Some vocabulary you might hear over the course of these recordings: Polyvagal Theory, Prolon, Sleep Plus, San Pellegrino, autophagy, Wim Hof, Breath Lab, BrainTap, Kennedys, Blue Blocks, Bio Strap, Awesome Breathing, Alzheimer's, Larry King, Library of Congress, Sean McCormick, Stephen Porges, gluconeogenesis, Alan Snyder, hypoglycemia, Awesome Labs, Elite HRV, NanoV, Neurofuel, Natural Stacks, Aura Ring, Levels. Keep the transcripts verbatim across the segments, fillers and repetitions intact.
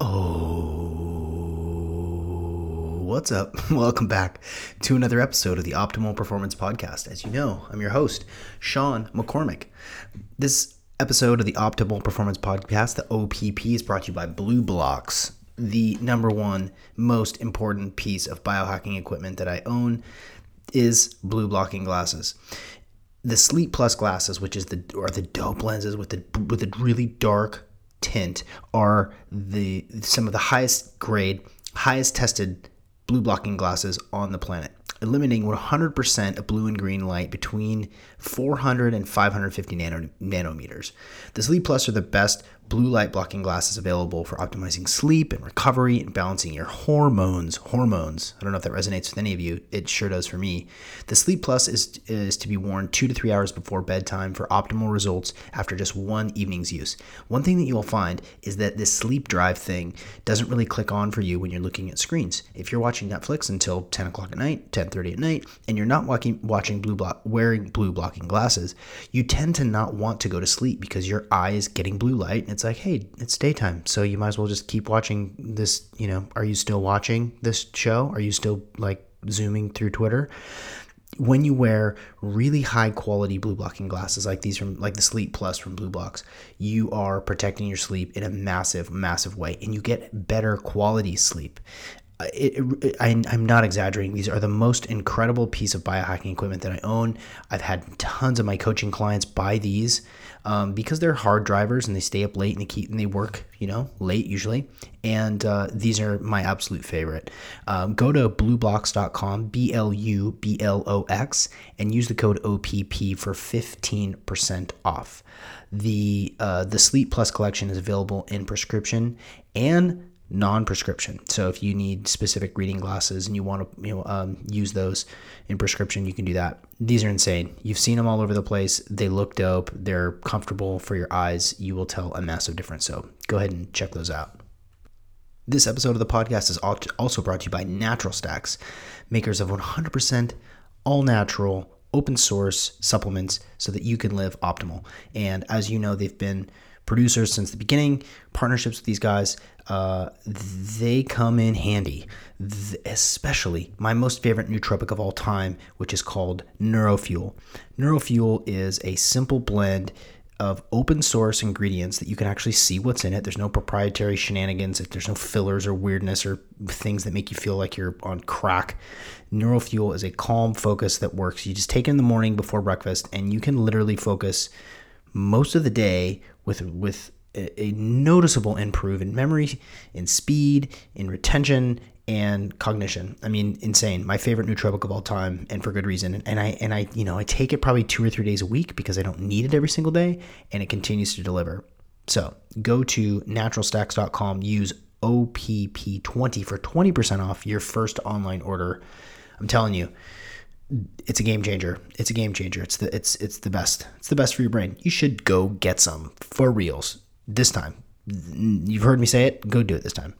Oh. What's up? Welcome back to another episode of the Optimal Performance Podcast. As you know, I'm your host, Sean McCormick. This episode of the Optimal Performance Podcast, the O P P, is brought to you by Blue Blocks, the number one most important piece of biohacking equipment that I own is blue blocking glasses. The Sleep Plus glasses, which is the or the dope lenses with the with a really dark tint, are the some of the highest grade, highest tested blue blocking glasses on the planet, eliminating one hundred percent of blue and green light between four hundred and five hundred fifty nano, nanometers. The Sleep Plus are the best blue light blocking glasses available for optimizing sleep and recovery and balancing your hormones. Hormones. I don't know if that resonates with any of you. It sure does for me. The Sleep Plus is, is to be worn two to three hours before bedtime for optimal results after just one evening's use. One thing that you will find is that this sleep drive thing doesn't really click on for you when you're looking at screens. If you're watching Netflix until ten o'clock at night, ten thirty at night, and you're not walking, watching blue block, wearing blue blocking glasses, you tend to not want to go to sleep because your eye is getting blue light and it's like, hey, it's daytime, so you might as well just keep watching this, you know, are you still watching this show? Are you still, like, zooming through Twitter? When you wear really high-quality blue-blocking glasses like these from, like the Sleep Plus from Blue Blocks, you are protecting your sleep in a massive, massive way, and you get better quality sleep. It, it, I, I'm not exaggerating. These are the most incredible piece of biohacking equipment that I own. I've had tons of my coaching clients buy these um, because they're hard drivers and they stay up late and they keep and they work, you know, late usually. And uh, these are my absolute favorite. Um, go to blue blocks dot com, B L U B L O X, and use the code O P P for fifteen percent off. The uh, the Sleep Plus collection is available in prescription and non-prescription. So if you need specific reading glasses and you want to, you know, um, use those in prescription, you can do that. These are insane. You've seen them all over the place. They look dope. They're comfortable for your eyes. You will tell a massive difference. So go ahead and check those out. This episode of the podcast is also brought to you by Natural Stacks, makers of one hundred percent all natural, open source supplements so that you can live optimal. And as you know, they've been producers since the beginning, partnerships with these guys. Uh, they come in handy, Th- especially my most favorite nootropic of all time, which is called Neurofuel. Neurofuel is a simple blend of open source ingredients that you can actually see what's in it. There's no proprietary shenanigans. There's no fillers or weirdness or things that make you feel like you're on crack. Neurofuel is a calm focus that works. You just take it in the morning before breakfast and you can literally focus most of the day with with a noticeable improve in memory, in speed, in retention, and cognition. I mean, insane. My favorite nootropic of all time, and for good reason. And I and I, you know, I take it probably two or three days a week because I don't need it every single day, and it continues to deliver. So go to natural stacks dot com, use O P P twenty for twenty percent off your first online order. I'm telling you, it's a game changer. It's a game changer. It's the it's it's the best. It's the best for your brain. You should go get some for reals. This time, you've heard me say it, go do it this time.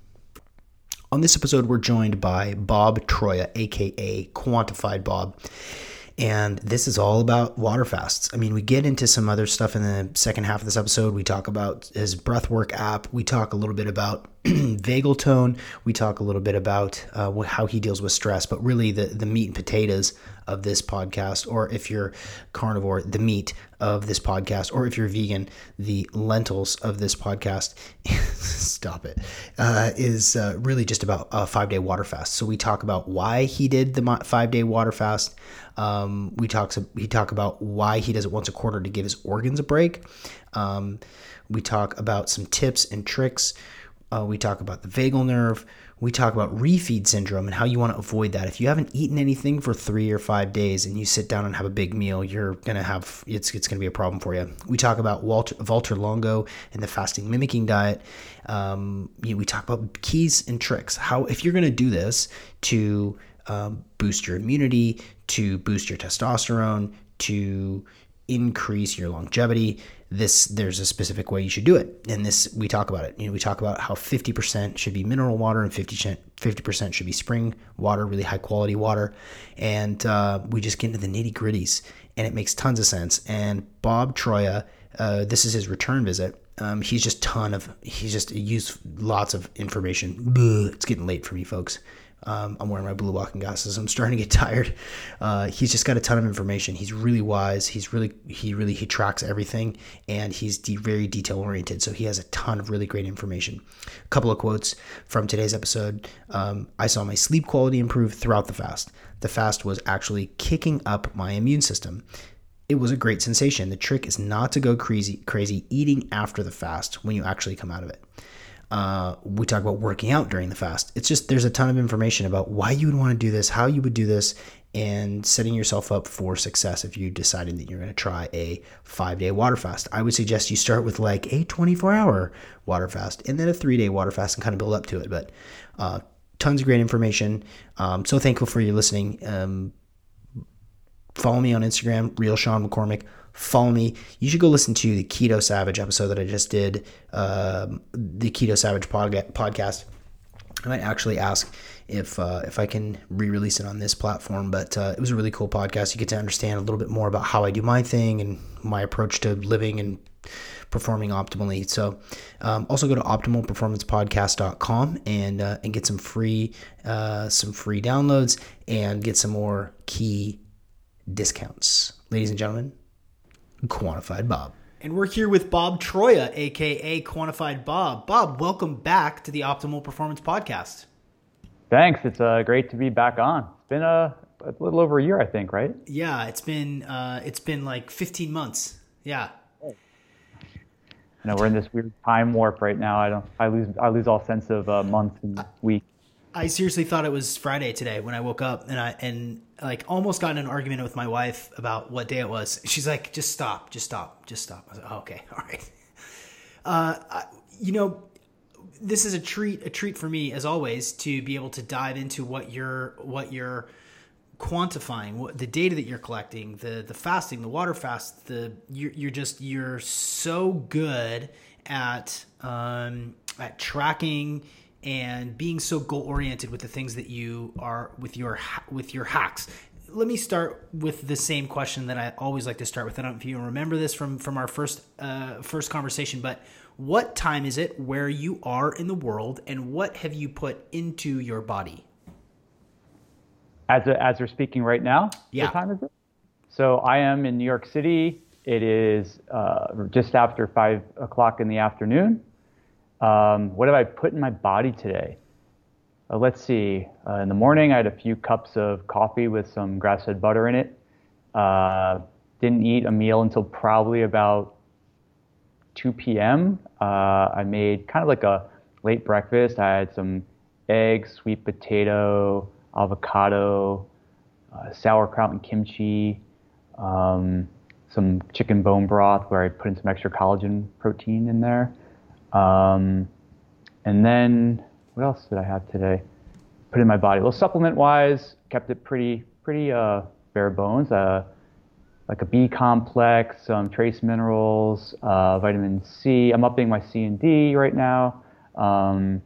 On this episode, we're joined by Bob Troia, aka Quantified Bob, and this is all about water fasts. I mean, we get into some other stuff in the second half of this episode. We talk about his breathwork app. We talk a little bit about vagal tone. We talk a little bit about uh, how he deals with stress, but really the, the meat and potatoes of this podcast, or if you're carnivore, the meat of this podcast, or if you're vegan, the lentils of this podcast, stop it, uh, is uh, really just about a five-day water fast. So we talk about why he did the five-day water fast. Um, we talk, we talk about why he does it once a quarter to give his organs a break. Um, we talk about some tips and tricks. Uh, we talk about the vagal nerve. we talk about refeed syndrome and how you want to avoid that. If you haven't eaten anything for three or five days and you sit down and have a big meal, you're going to have, it's it's going to be a problem for you. We talk about Walter, Walter Longo and the fasting mimicking diet. Um, you, we talk about keys and tricks. How, if you're going to do this to um, boost your immunity, to boost your testosterone, to increase your longevity, this there's a specific way you should do it. And this, we talk about it. You know, we talk about how fifty percent should be mineral water and fifty percent should be spring water, really high quality water. And uh, we just get into the nitty gritties, and it makes tons of sense. And Bob Troia, uh, this is his return visit. Um, he's just ton of, he's just used lots of information. Bleh, it's getting late for me, folks. Um, I'm wearing my blue blocking glasses. I'm starting to get tired. Uh, he's just got a ton of information. He's really wise. He's really, he really, he tracks everything, and he's de- very detail oriented. So he has a ton of really great information. A couple of quotes from today's episode. Um, I saw my sleep quality improve throughout the fast. The fast was actually kicking up my immune system. It was a great sensation. The trick is not to go crazy, crazy eating after the fast when you actually come out of it. Uh, we talk about working out during the fast. It's just, there's a ton of information about why you would want to do this, how you would do this, and setting yourself up for success if you decided that you're going to try a five-day water fast. I would suggest you start with like a twenty-four hour water fast and then a three-day water fast and kind of build up to it. But uh, tons of great information. Um, so thankful for you listening. Um, follow me on Instagram, Real Sean McCormick. Follow me. You should go listen to the Keto Savage episode that I just did, um, the Keto Savage podga- podcast. I might actually ask if uh, if I can re-release it on this platform, but uh, it was a really cool podcast. You get to understand a little bit more about how I do my thing and my approach to living and performing optimally. So um, also go to optimal performance podcast dot com and uh, and get some free uh, some free downloads and get some more key discounts. Ladies and gentlemen, Quantified Bob. And we're here with Bob Troia, aka Quantified Bob. Bob, welcome back to the Optimal Performance Podcast. Thanks. It's uh, great to be back on. It's been a, a little over a year, I think, right? Yeah, it's been uh, it's been like fifteen months. Yeah. You know, we're in this weird time warp right now. I don't. I lose. I lose all sense of uh, month and week. I seriously thought it was Friday today when I woke up, and I and like almost got in an argument with my wife about what day it was. She's like, "Just stop, just stop, just stop." I was like, oh, "Okay, all right." Uh, I, you know, this is a treat a treat for me as always to be able to dive into what you're what you're quantifying, what the data that you're collecting, the the fasting, the water fast. The you're, you're just you're so good at um, at tracking and being so goal oriented with the things that you are with your with your hacks. Let me start with the same question that I always like to start with. I don't know if you remember this from from our first uh, first conversation, but what time is it where you are in the world, and what have you put into your body? As a, as we're speaking right now, yeah. What time is it? So I am in New York City. It is uh, just after five o'clock in the afternoon. Um, what have I put in my body today? Uh, let's see. Uh, in the morning, I had a few cups of coffee with some grass-fed butter in it. Uh, didn't eat a meal until probably about two p.m. Uh, I made kind of like a late breakfast. I had some eggs, sweet potato, avocado, uh, sauerkraut and kimchi, um, some chicken bone broth where I put in some extra collagen protein in there. Um, and then what else did I have today? Put in my body. Well, supplement-wise, kept it pretty, pretty uh, bare bones. Uh, like a B complex, some um, trace minerals, uh, vitamin C. I'm upping my C and D right now. Um,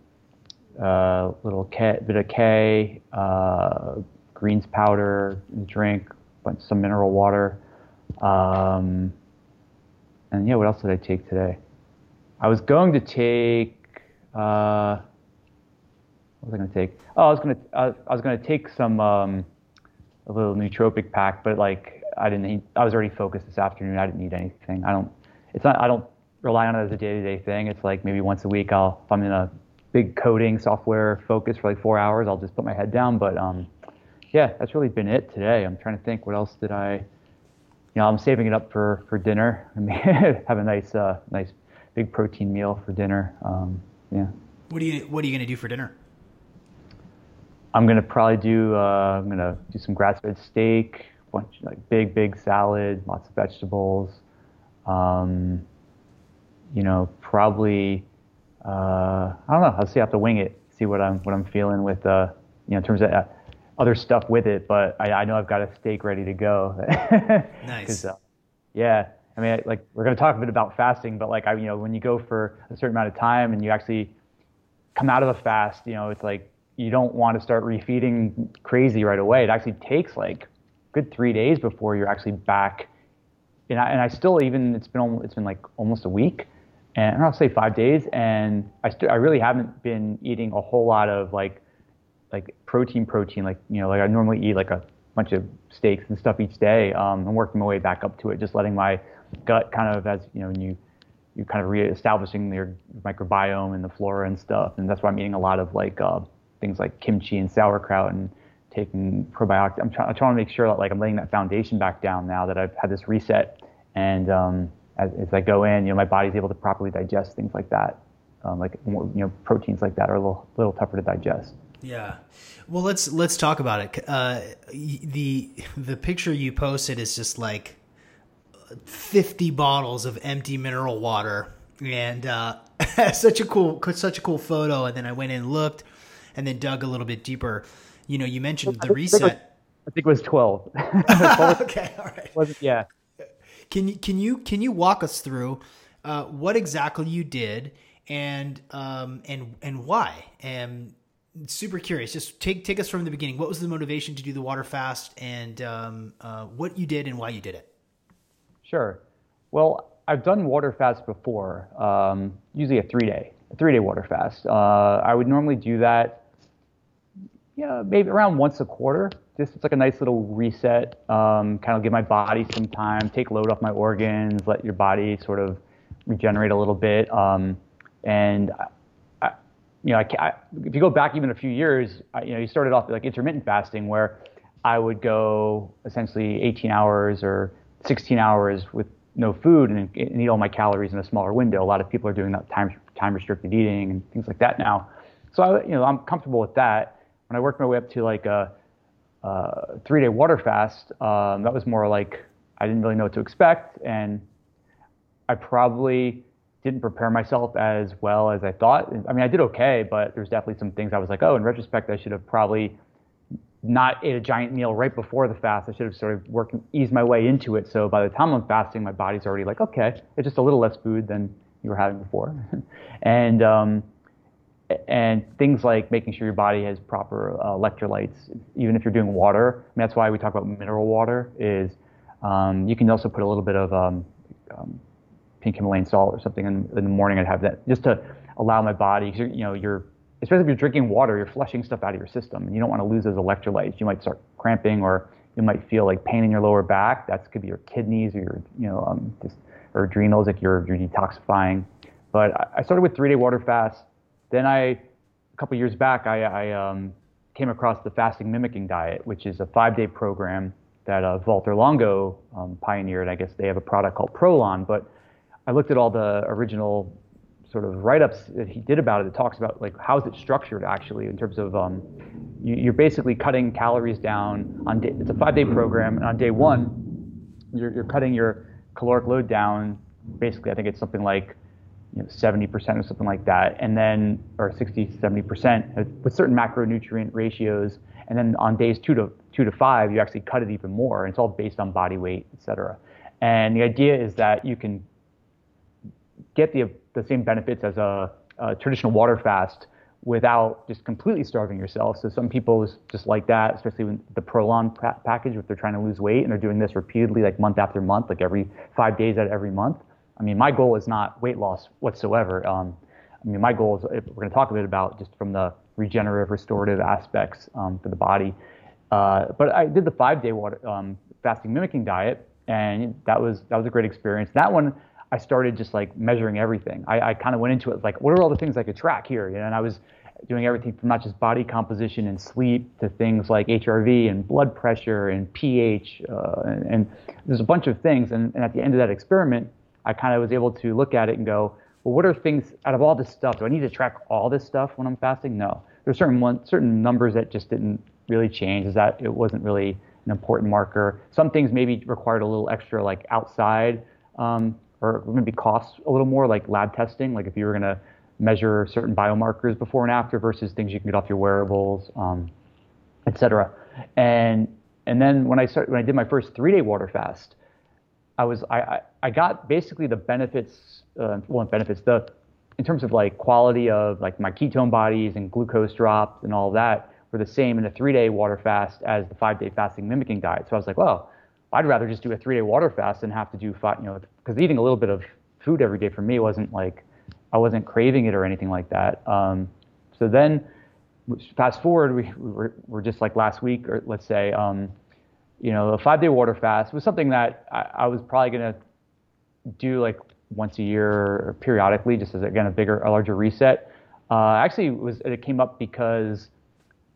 uh, little K, bit of K, uh, greens powder, drink, some mineral water. Um, and yeah, what else did I take today? I was going to take. Uh, what was I going to take? Oh, I was going to. Uh, I was going to take some um, a little nootropic pack, but like I didn't. Eat, I was already focused this afternoon. I didn't need anything. I don't. It's not. I don't rely on it as a day-to-day thing. It's like maybe once a week. I'll. If I'm in a big coding software focus for like four hours, I'll just put my head down. But um, yeah, that's really been it today. I'm trying to think. What else did I? You know, I'm saving it up for for dinner. I mean, have a nice uh, nice. big protein meal for dinner. Um, yeah. What are you What are you gonna do for dinner? I'm gonna probably do uh, I'm gonna do some grass-fed steak, bunch like big big salad, lots of vegetables. Um, you know, probably uh, I don't know. I'll see. I have to wing it. See what I'm what I'm feeling with uh, you know, in terms of uh, other stuff with it. But I, I know I've got a steak ready to go. Nice. Uh, yeah. I mean, I, like we're gonna talk a bit about fasting, but like I you know when you go for a certain amount of time and you actually come out of a fast, you know, it's like you don't want to start refeeding crazy right away. It actually takes like a good three days before you're actually back. And I, and I still even, it's been it's been like almost a week, and I'll say five days, and I still I really haven't been eating a whole lot of like like protein protein like you know like I normally eat like a bunch of steaks and stuff each day. Um, I'm working my way back up to it, just letting my gut kind of as you know when you. You're kind of reestablishing your microbiome and the flora and stuff, and that's why I'm eating a lot of like uh, things like kimchi and sauerkraut and taking probiotics. I'm, try I'm trying to make sure that like I'm laying that foundation back down now that I've had this reset, and um, as, as I go in, you know, my body's able to properly digest things like that. Um, like you know, proteins like that are a little little tougher to digest. Yeah, well, let's let's talk about it. Uh, the the picture you posted is just like fifty bottles of empty mineral water, and uh, such a cool, such a cool photo. And then I went in and looked, and then dug a little bit deeper. You know, you mentioned the reset. I think it was twelve. Okay, all right. Was it? Yeah. Can you can you can you walk us through uh, what exactly you did and um and and why? And super curious. Just take take us from the beginning. What was the motivation to do the water fast, and um, uh, what you did and why you did it? Sure. Well, I've done water fasts before, um, usually a three-day, a three-day water fast. Uh, I would normally do that, yeah, maybe around once a quarter. Just it's like a nice little reset, um, kind of give my body some time, take load off my organs, let your body sort of regenerate a little bit. Um, and I, I, you know, I, I, if you go back even a few years, I, you know, you started off like intermittent fasting, where I would go essentially eighteen hours or sixteen hours with no food and, and eat all my calories in a smaller window. A lot of people are doing that time time restricted eating and things like that now. So I, you know, I'm comfortable with that. When I worked my way up to like a, a three day water fast, um, that was more like I didn't really know what to expect, and I probably didn't prepare myself as well as I thought. I mean, I did okay, but there's definitely some things I was like, oh, in retrospect, I should have probably not ate a giant meal right before the fast. I should have sort of worked and eased my way into it. So by the time I'm fasting, my body's already like, okay, it's just a little less food than you were having before. and um, and things like making sure your body has proper uh, electrolytes, even if you're doing water. I mean, that's why we talk about mineral water is um, you can also put a little bit of um, um, pink Himalayan salt or something in, in the morning. I'd have that just to allow my body, you know, your especially if you're drinking water, you're flushing stuff out of your system, and you don't want to lose those electrolytes. You might start cramping, or you might feel like pain in your lower back. That could be your kidneys or your, you know, um, just or adrenals, like you're, you're detoxifying. But I, I started with three-day water fast. Then I, a couple years back, I, I um, came across the fasting mimicking diet, which is a five-day program that uh, Walter Longo um, pioneered. I guess they have a product called Prolon. But I looked at all the original sort of write-ups that he did about it. It talks about like how is it structured actually in terms of um, you, you're basically cutting calories down on day, it's a five-day program, and on day one you're, you're cutting your caloric load down. Basically, I think it's something like you know, seventy percent or something like that, and then or sixty, seventy percent with certain macronutrient ratios. And then on days two to two to five, you actually cut it even more. And it's all based on body weight, et cetera. And the idea is that you can get the the same benefits as a, a traditional water fast without just completely starving yourself. So some people just like that, especially with the Prolon pa- package, if they're trying to lose weight and they're doing this repeatedly, like month after month, like every five days out of every month. I mean, my goal is not weight loss whatsoever. Um, I mean, my goal is, if we're going to talk a bit about just from the regenerative, restorative aspects um, for the body. Uh, but I did the five-day water um, fasting mimicking diet, and that was that was a great experience. That one, I started just like measuring everything. I, I kind of went into it like, what are all the things I could track here? You know, and I was doing everything from not just body composition and sleep to things like H R V and blood pressure and pH. Uh, and, and there's a bunch of things. And, and at the end of that experiment, I kind of was able to look at it and go, well, what are things out of all this stuff? Do I need to track all this stuff when I'm fasting? No. there's certain one, certain numbers that just didn't really change, is that it wasn't really an important marker. Some things maybe required a little extra, like outside, um, or maybe costs a little more, like lab testing, like if you were going to measure certain biomarkers before and after versus things you can get off your wearables, um, et cetera. And and then when I started, when I did my first three-day water fast, I was I, I I got basically the benefits, uh, well, benefits the in terms of like quality of like my ketone bodies and glucose drops and all that were the same in a three-day water fast as the five-day fasting mimicking diet. So I was like, well, I'd rather just do a three-day water fast than have to do five, you know, because eating a little bit of food every day for me wasn't like, I wasn't craving it or anything like that. Um, so then, fast forward, we, we were, were just like last week, or let's say, um, you know, a five-day water fast was something that I, I was probably gonna do like once a year or periodically, just as again a bigger, a larger reset. Uh, actually, it was it came up because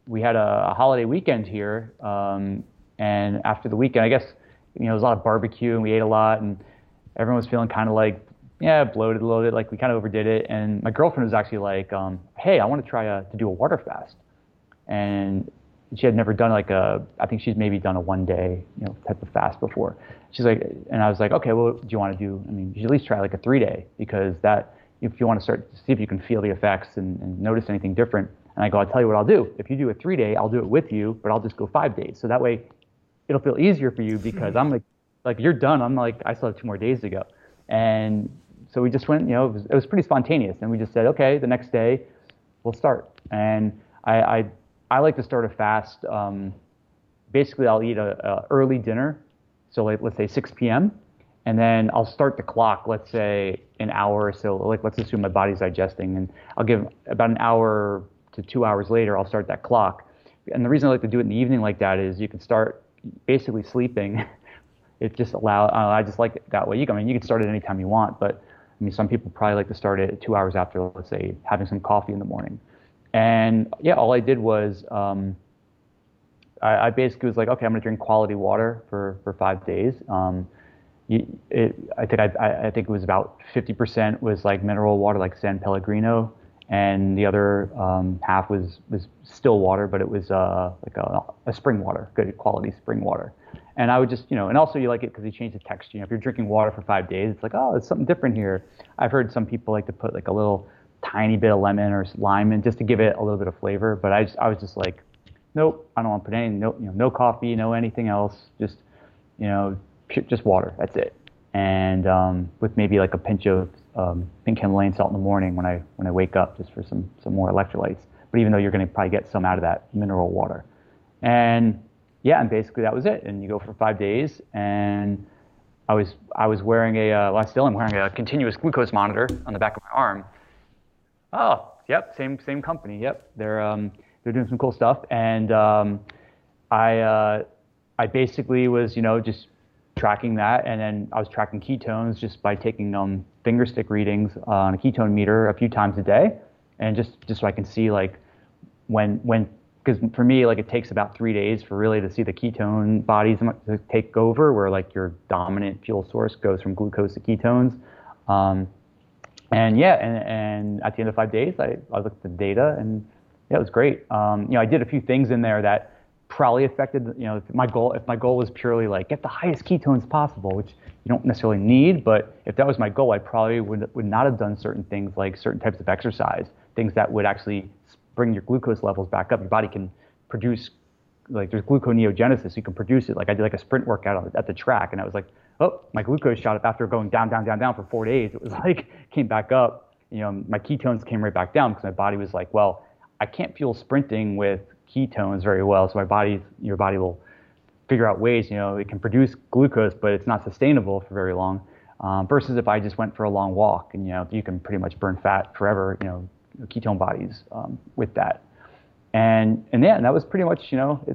we had a, a holiday weekend here, um, and after the weekend, I guess you know, there was a lot of barbecue and we ate a lot, and everyone was feeling kind of like, yeah, bloated a little bit, like we kind of overdid it. And my girlfriend was actually like, um, hey, I want to try a, to do a water fast. And she had never done like a, I think she's maybe done a one day, you know, type of fast before. She's like, and I was like, okay, well, do you want to do, I mean, you should at least try like a three day, because that, if you want to start to see if you can feel the effects and, and notice anything different. And I go, I'll tell you what I'll do. If you do a three day, I'll do it with you, but I'll just go five days. So that way it'll feel easier for you, because I'm like, like you're done. I'm like, I still have two more days to go. And so we just went, you know, it was, it was pretty spontaneous. And we just said, okay, the next day we'll start. And I I, I like to start a fast. Um, basically, I'll eat a, a early dinner. So like, let's say six p m And then I'll start the clock, let's say an hour or so. Like, let's assume my body's digesting. And I'll give about an hour to two hours later, I'll start that clock. And the reason I like to do it in the evening like that is you can start basically sleeping. It just allows, uh, I just like it that way. You can, I mean, you can start it anytime you want, but I mean, some people probably like to start it two hours after, let's say, having some coffee in the morning. And yeah, all I did was, um, I, I basically was like, okay, I'm gonna drink quality water for, for five days. Um, you, it, I think I, I, I think it was about fifty percent was like mineral water, like San Pellegrino, and the other um, half was, was still water, but it was uh, like a, a spring water, good quality spring water. And I would just, you know, and also you like it because you change the texture. You know, if you're drinking water for five days, it's like, oh, there's something different here. I've heard some people like to put like a little tiny bit of lemon or lime in just to give it a little bit of flavor. But I just, I was just like, nope, I don't want to put any, no, you know, no coffee, no anything else. Just, you know, just water. That's it. And um, with maybe like a pinch of um, pink Himalayan salt in the morning when I when I wake up, just for some some more electrolytes. But even though you're going to probably get some out of that mineral water, and yeah, and basically that was it. And you go for five days, and I was I was wearing a, uh, well, I still am wearing a continuous glucose monitor on the back of my arm. Oh, yep, same same company. Yep, they're um, they're doing some cool stuff. And um, I uh, I basically was, you know, just tracking that, and then I was tracking ketones just by taking um finger stick readings on a ketone meter a few times a day, and just just so I can see like when when. Because for me, like it takes about three days for really to see the ketone bodies take over, where like your dominant fuel source goes from glucose to ketones. Um, and yeah, and, and at the end of five days, I, I looked at the data, and yeah, it was great. Um, you know, I did a few things in there that probably affected, you know, my goal. If my goal was purely like get the highest ketones possible, which you don't necessarily need, but if that was my goal, I probably would, would not have done certain things like certain types of exercise, things that would actually bring your glucose levels back up. Your body can produce, like there's gluconeogenesis, you can produce it. Like I did like a sprint workout at the track, and I was like, oh, my glucose shot up after going down, down, down, down for four days. It was like, came back up, you know, my ketones came right back down, because my body was like, well, I can't fuel sprinting with ketones very well. So my body, your body will figure out ways, you know, it can produce glucose, but it's not sustainable for very long. Um, versus if I just went for a long walk, and you know, you can pretty much burn fat forever, you know, ketone bodies um, with that. And and yeah, and that was pretty much, you know, it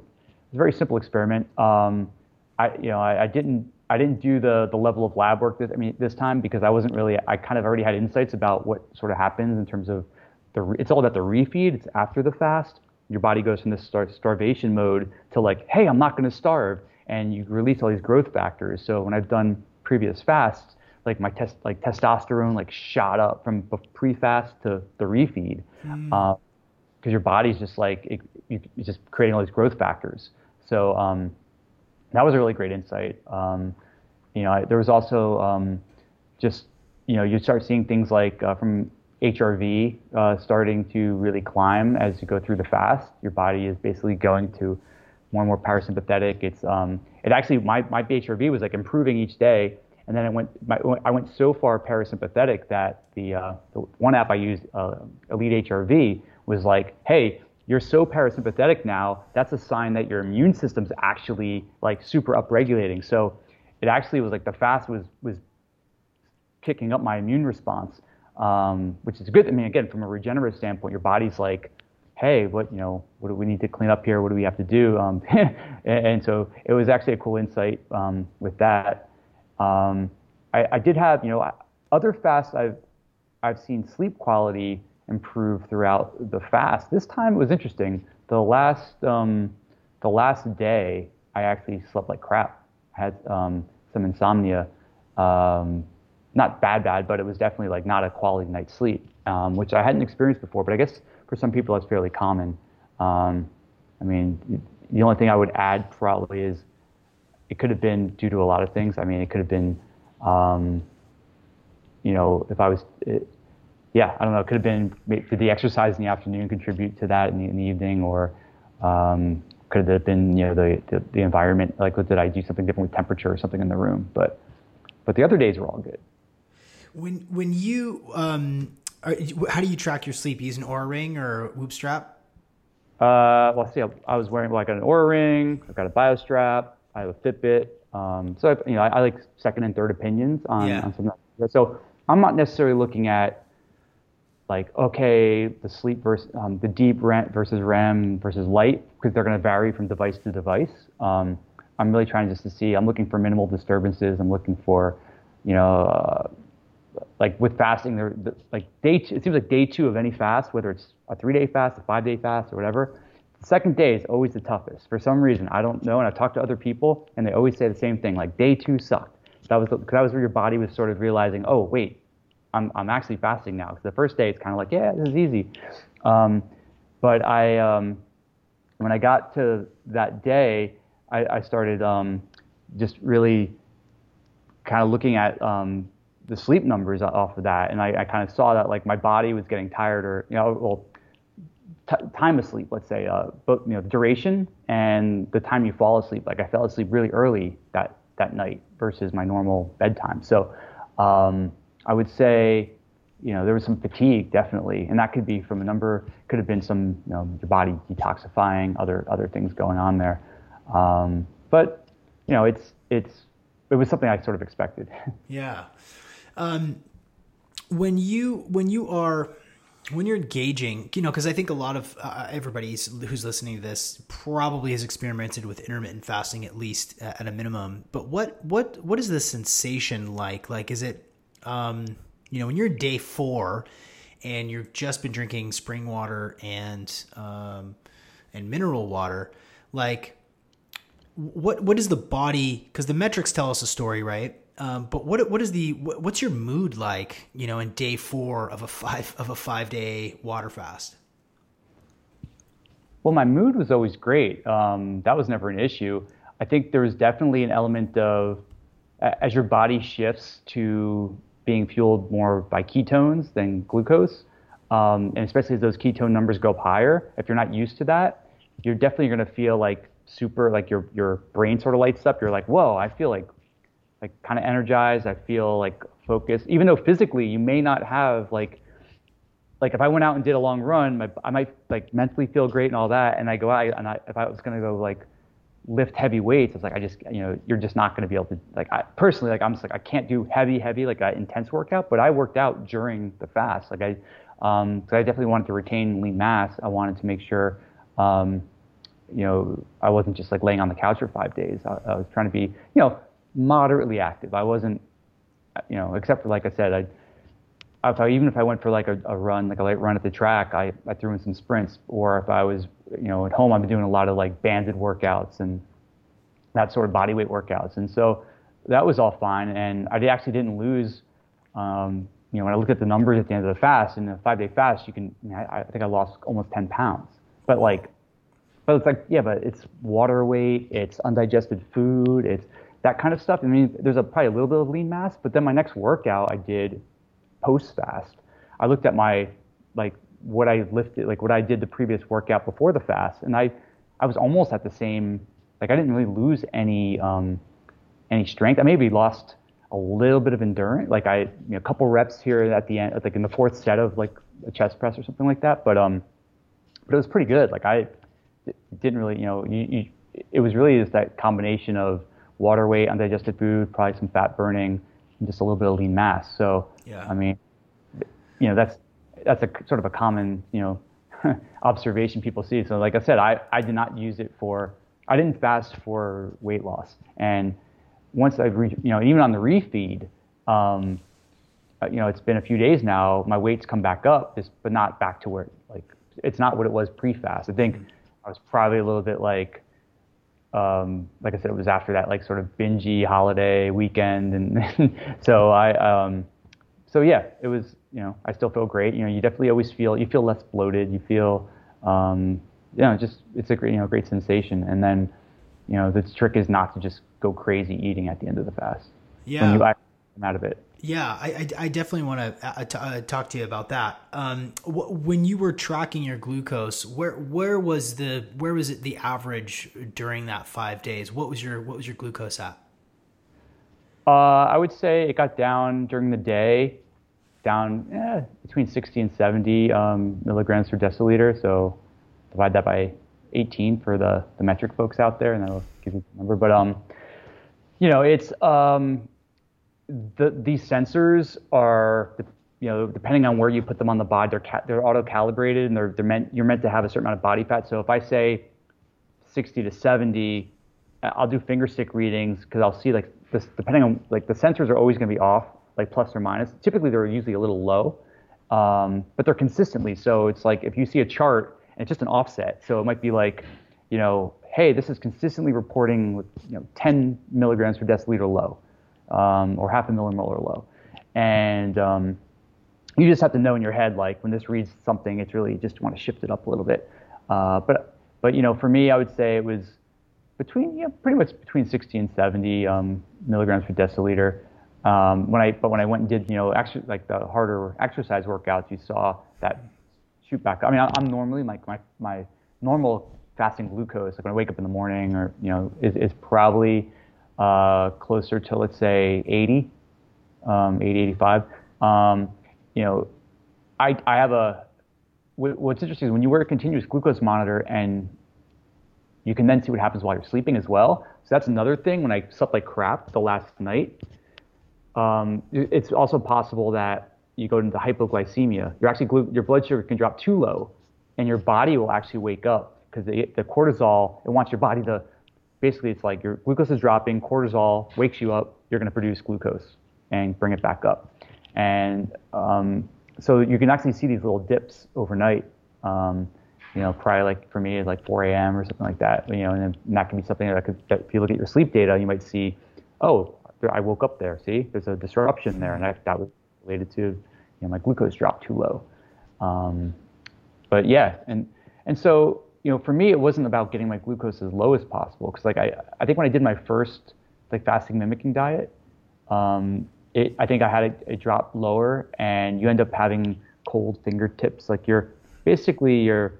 was a very simple experiment. Um, I you know I, I didn't I didn't do the the level of lab work that I mean this time, because I wasn't really I kind of already had insights about what sort of happens in terms of the it's all about the refeed. It's after the fast. Your body goes from this star, starvation mode to like, hey, I'm not going to starve, and you release all these growth factors. So when I've done previous fasts, like my test, like testosterone, like shot up from pre-fast to the refeed. Mm. Uh, because your body's just like it, you, you're just creating all these growth factors. So um, that was a really great insight. Um, you know, I, there was also um, just you know you start seeing things like uh, from H R V uh, starting to really climb as you go through the fast. Your body is basically going to more and more parasympathetic. It's um, it actually my my H R V was like improving each day. And then I went, my, I went so far parasympathetic that the, uh, the one app I used, uh, Elite H R V, was like, hey, you're so parasympathetic now, that's a sign that your immune system's actually like super upregulating. So it actually was like the fast was, was kicking up my immune response, um, which is good. I mean, again, from a regenerative standpoint, your body's like, hey, what, you know, what do we need to clean up here? What do we have to do? Um, and, and so it was actually a cool insight um, with that. Um, I, I did have, you know, other fasts. I've I've seen sleep quality improve throughout the fast. This time it was interesting. The last um, the last day, I actually slept like crap. I had um, some insomnia, um, not bad bad, but it was definitely like not a quality night's sleep, um, which I hadn't experienced before. But I guess for some people that's fairly common. Um, I mean, the only thing I would add probably is. It could have been due to a lot of things. I mean, it could have been, um, you know, if I was, it, yeah, I don't know. It could have been, did the exercise in the afternoon contribute to that in the, in the evening? Or um, could it have been, you know, the, the, the environment? Like, did I do something different with temperature or something in the room? But but the other days were all good. When when you, um, are, how do you track your sleep? You use an Aura Ring or a Whoop Strap? Uh, well, see, I, I was wearing, well, I got an Aura Ring. I've got a Bio Strap. I have a Fitbit, um, so I, you know I, I like second and third opinions on, yeah. on something. So I'm not necessarily looking at like okay the sleep versus um, the deep versus R E M versus light because they're going to vary from device to device. Um, I'm really trying just to see. I'm looking for minimal disturbances. I'm looking for, you know, uh, like with fasting, there the, like day two, it seems like day two of any fast, whether it's a three day fast, a five day fast, or whatever. The second day is always the toughest. For some reason, I don't know, and I've talked to other people, and they always say the same thing, like, day two sucked. That was, that was where your body was sort of realizing, oh, wait, I'm, I'm actually fasting now. Because the first day, it's kind of like, yeah, this is easy. Um, but I, um, when I got to that day, I, I started um, just really kind of looking at um, the sleep numbers off of that, and I, I kind of saw that, like, my body was getting tired or, you know, well, T- time of sleep, let's say, uh, but you know, the duration and the time you fall asleep. Like I fell asleep really early that, that night versus my normal bedtime. So um, I would say, you know, there was some fatigue definitely, and that could be from a number. Could have been some, you know, your body detoxifying, other other things going on there. Um, but you know, it's it's it was something I sort of expected. Yeah. Um, when you when you are. When you're engaging, you know, because I think a lot of uh, everybody who's listening to this probably has experimented with intermittent fasting, at least uh, at a minimum. But what what what is the sensation like? Like, is it, um, you know, when you're day four and you've just been drinking spring water and um, and mineral water, like, what what is the body? Because the metrics tell us a story, right? Um, but what what is the what, what's your mood like, you know, in day four of a five of a five day water fast? Well, my mood was always great. Um, that was never an issue. I think there was definitely an element of as your body shifts to being fueled more by ketones than glucose, um, and especially as those ketone numbers go up higher, if you're not used to that, you're definitely going to feel like super like your your brain sort of lights up. You're like, whoa, I feel like. like kind of energized, I feel like focused, even though physically you may not have like, like if I went out and did a long run, my, I might like mentally feel great and all that. And I go out and I, if I was going to go like lift heavy weights, it's like, I just, you know, you're just not going to be able to like, I personally, like I'm just like, I can't do heavy, heavy, like an intense workout, but I worked out during the fast. Like I, um, cause I definitely wanted to retain lean mass. I wanted to make sure, um, you know, I wasn't just like laying on the couch for five days. I, I was trying to be, you know, moderately active. I wasn't, you know, except for like I said, I, I thought even if I went for like a, a run, like a light run at the track, I, I threw in some sprints. Or if I was, you know, at home, I've been doing a lot of like banded workouts and that sort of bodyweight workouts. And so that was all fine. And I actually didn't lose um, you know, when I looked at the numbers at the end of the fast, in a five-day fast, you can, I, I think I lost almost ten pounds. But like, but it's like, yeah, but it's water weight, it's undigested food, it's that kind of stuff. I mean, there's a, probably a little bit of lean mass, but then my next workout I did post-fast, I looked at my, like what I lifted, like what I did the previous workout before the fast, and I, I was almost at the same, like I didn't really lose any, um, any strength. I maybe lost a little bit of endurance, like I, you know, a couple reps here at the end, like in the fourth set of like a chest press or something like that. But um, but it was pretty good. Like I didn't really, you know, you, you, it was really just that combination of water weight, undigested food, probably some fat burning, and just a little bit of lean mass. So yeah. I mean, you know, that's that's a sort of a common, you know, observation people see. So like I said, I I did not use it for, I didn't fast for weight loss. And once I've reached, you know, even on the refeed, um, you know, it's been a few days now, my weight's come back up, just, but not back to where, like, it's not what it was pre-fast. I think I was probably a little bit like, um, like I said, it was after that, like, sort of bingey holiday weekend. And so I, um, so yeah, it was, you know, I still feel great. You know, you definitely always feel, you feel less bloated. You feel, um, you know, just, it's a great, you know, great sensation. And then, you know, the trick is not to just go crazy eating at the end of the fast. Yeah. When you actually come out of it. Yeah, I, I, I definitely want to uh, t- uh, talk to you about that. Um, wh- when you were tracking your glucose, where where was the where was it the average during that five days? What was your what was your glucose at? Uh, I would say it got down during the day, down eh, between sixty and seventy um, milligrams per deciliter. So divide that by eighteen for the, the metric folks out there, and that'll give you the number. But um, you know, it's um, the these sensors are, you know, depending on where you put them on the body, they're ca- they're auto calibrated, and they're they're meant you're meant to have a certain amount of body fat. So if I say sixty to seventy, I'll do finger stick readings because I'll see like this depending on like the sensors are always going to be off, like plus or minus. Typically they're usually a little low, um, but they're consistently. So it's like if you see a chart. It's just an offset. So it might be like, you know, hey, this is consistently reporting with, you know, ten milligrams per deciliter low, um, or half a millimolar low. And um, you just have to know in your head, like when this reads something, it's really just want to shift it up a little bit. Uh, but, but you know, for me, I would say it was between, you know, pretty much between sixty and seventy um, milligrams per deciliter. Um, when I, but when I went and did, you know, actually like the harder exercise workouts, you saw that shoot back. I mean, I'm normally like my, my normal fasting glucose, like when I wake up in the morning, or you know, is, is probably uh, closer to, let's say, eighty, um, eighty, eighty-five. Um, you know, I I have a what's interesting is when you wear a continuous glucose monitor, and you can then see what happens while you're sleeping as well. So that's another thing. When I slept like crap the last night, um, it's also possible that you go into hypoglycemia. You're actually glu- your blood sugar can drop too low, and your body will actually wake up because the, the cortisol, it wants your body to, basically it's like your glucose is dropping, cortisol wakes you up, you're going to produce glucose and bring it back up. And um, so you can actually see these little dips overnight, um, you know, probably like for me it's like four a.m. or something like that, you know, and then that can be something that could, that if you look at your sleep data, you might see, oh, I woke up there, see, there's a disruption there, and I, that was related to, you know, my glucose dropped too low. Um, but yeah, and and so, you know, for me, it wasn't about getting my glucose as low as possible, because like I, I think when I did my first like fasting mimicking diet, um, it, I think I had it, it drop lower, and you end up having cold fingertips, like your basically your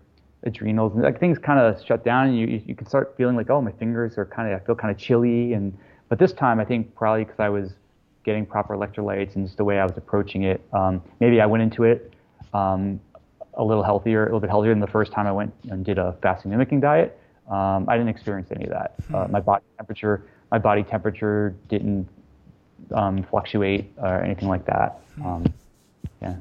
adrenals, like things kind of shut down, and you you can start feeling like, oh, my fingers are kind of, I feel kind of chilly, and but this time I think probably because I was getting proper electrolytes and just the way I was approaching it. Um, maybe I went into it um, a little healthier, a little bit healthier than the first time I went and did a fasting mimicking diet. Um, I didn't experience any of that. Uh, my body temperature, my body temperature didn't um, fluctuate or anything like that. Um, yeah.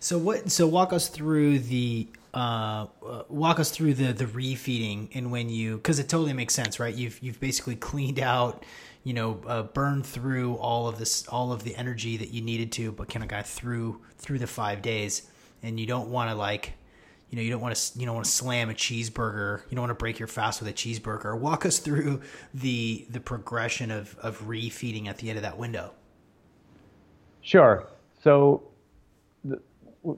So what? So walk us through the. Uh, walk us through the, the refeeding, and when you, cause it totally makes sense, right? You've, you've basically cleaned out, you know, uh, burned through all of this, all of the energy that you needed to, but kind of got through, through the five days and you don't want to like, you know, you don't want to, you don't want to slam a cheeseburger. You don't want to break your fast with a cheeseburger. Walk us through the, the progression of, of refeeding at the end of that window. Sure. So the,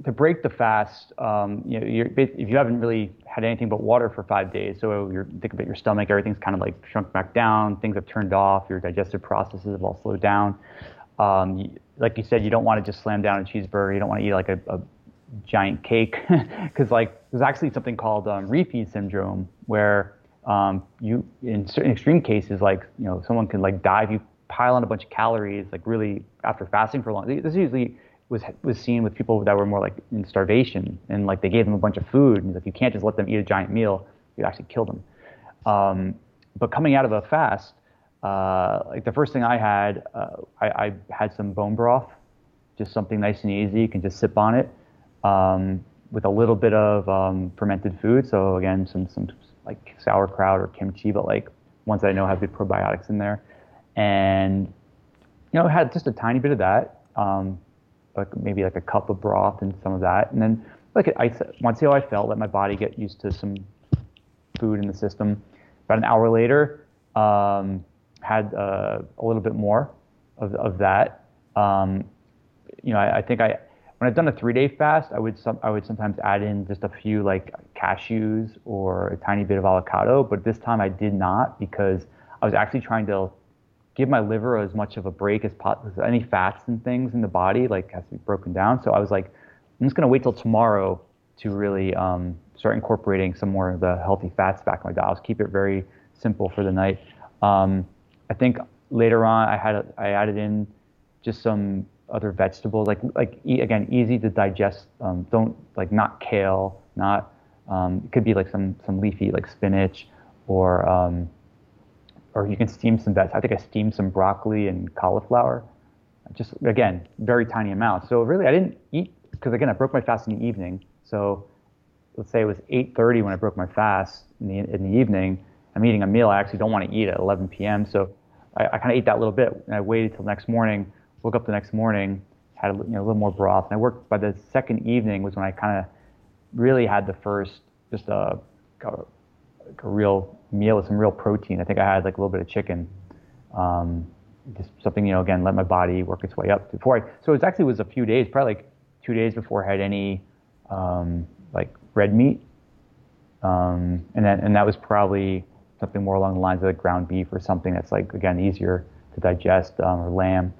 to break the fast, um, you know, you're, if you haven't really had anything but water for five days, so you're, think about your stomach, everything's kind of like shrunk back down, things have turned off, your digestive processes have all slowed down. Um, you, like you said, you don't want to just slam down a cheeseburger, you don't want to eat like a, a giant cake, because like there's actually something called um, refeed syndrome, where um, you, in certain extreme cases, like, you know, someone can like die if you pile on a bunch of calories, like really after fasting for long. This usually was was seen with people that were more like in starvation, and like they gave them a bunch of food, and like you can't just let them eat a giant meal, you actually kill them. Um, but coming out of a fast, uh, like the first thing I had, uh, I, I had some bone broth, just something nice and easy, you can just sip on it, um, with a little bit of um, fermented food. So again, some some like sauerkraut or kimchi, but like ones that I know have good probiotics in there, and you know, had just a tiny bit of that. Um, like maybe like a cup of broth and some of that, and then like I want to see how I felt. Let my body get used to some food in the system. About an hour later, um, had uh, a little bit more of of that. Um, you know, I, I think I when I've done a three-day fast, I would some I would sometimes add in just a few like cashews or a tiny bit of avocado, but this time I did not, because I was actually trying to give my liver as much of a break as possible. Any fats and things in the body like has to be broken down. So I was like, I'm just gonna wait till tomorrow to really um, start incorporating some more of the healthy fats back in my diet. I'll keep it very simple for the night. Um, I think later on I had a, I added in just some other vegetables, like like e again easy to digest. Um, don't like not kale, not um, it could be like some some leafy like spinach or. Um, Or you can steam some vegetables. I think I steamed some broccoli and cauliflower. Just, again, very tiny amounts. So really I didn't eat, because again, I broke my fast in the evening. So let's say it was eight thirty when I broke my fast in the, in the evening. I'm eating a meal I actually don't want to eat at eleven p m So I, I kind of ate that little bit, and I waited till the next morning, woke up the next morning, had a, you know, a little more broth. And I worked, by the second evening was when I kind of really had the first, just a, a Like a real meal with some real protein. I think I had like a little bit of chicken, um, just something, you know, again, let my body work its way up before I, so it actually was a few days, probably like two days before I had any um, like red meat. Um, and then, and that was probably something more along the lines of like ground beef or something that's like, again, easier to digest, um, or lamb.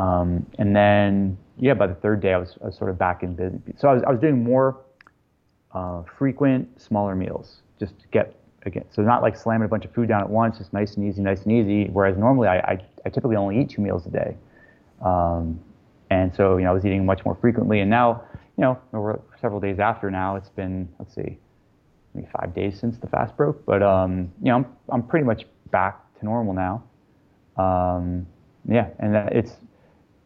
Um, and then, yeah, by the third day I was, I was sort of back in business. So I was, I was doing more uh, frequent, smaller meals. Just to get, again, so not like slamming a bunch of food down at once, just nice and easy, nice and easy. Whereas normally I, I, I typically only eat two meals a day. Um, and so, you know, I was eating much more frequently. And now, you know, over several days after now, it's been, let's see, maybe five days since the fast broke. But, um, you know, I'm, I'm pretty much back to normal now. Um, yeah, and it's,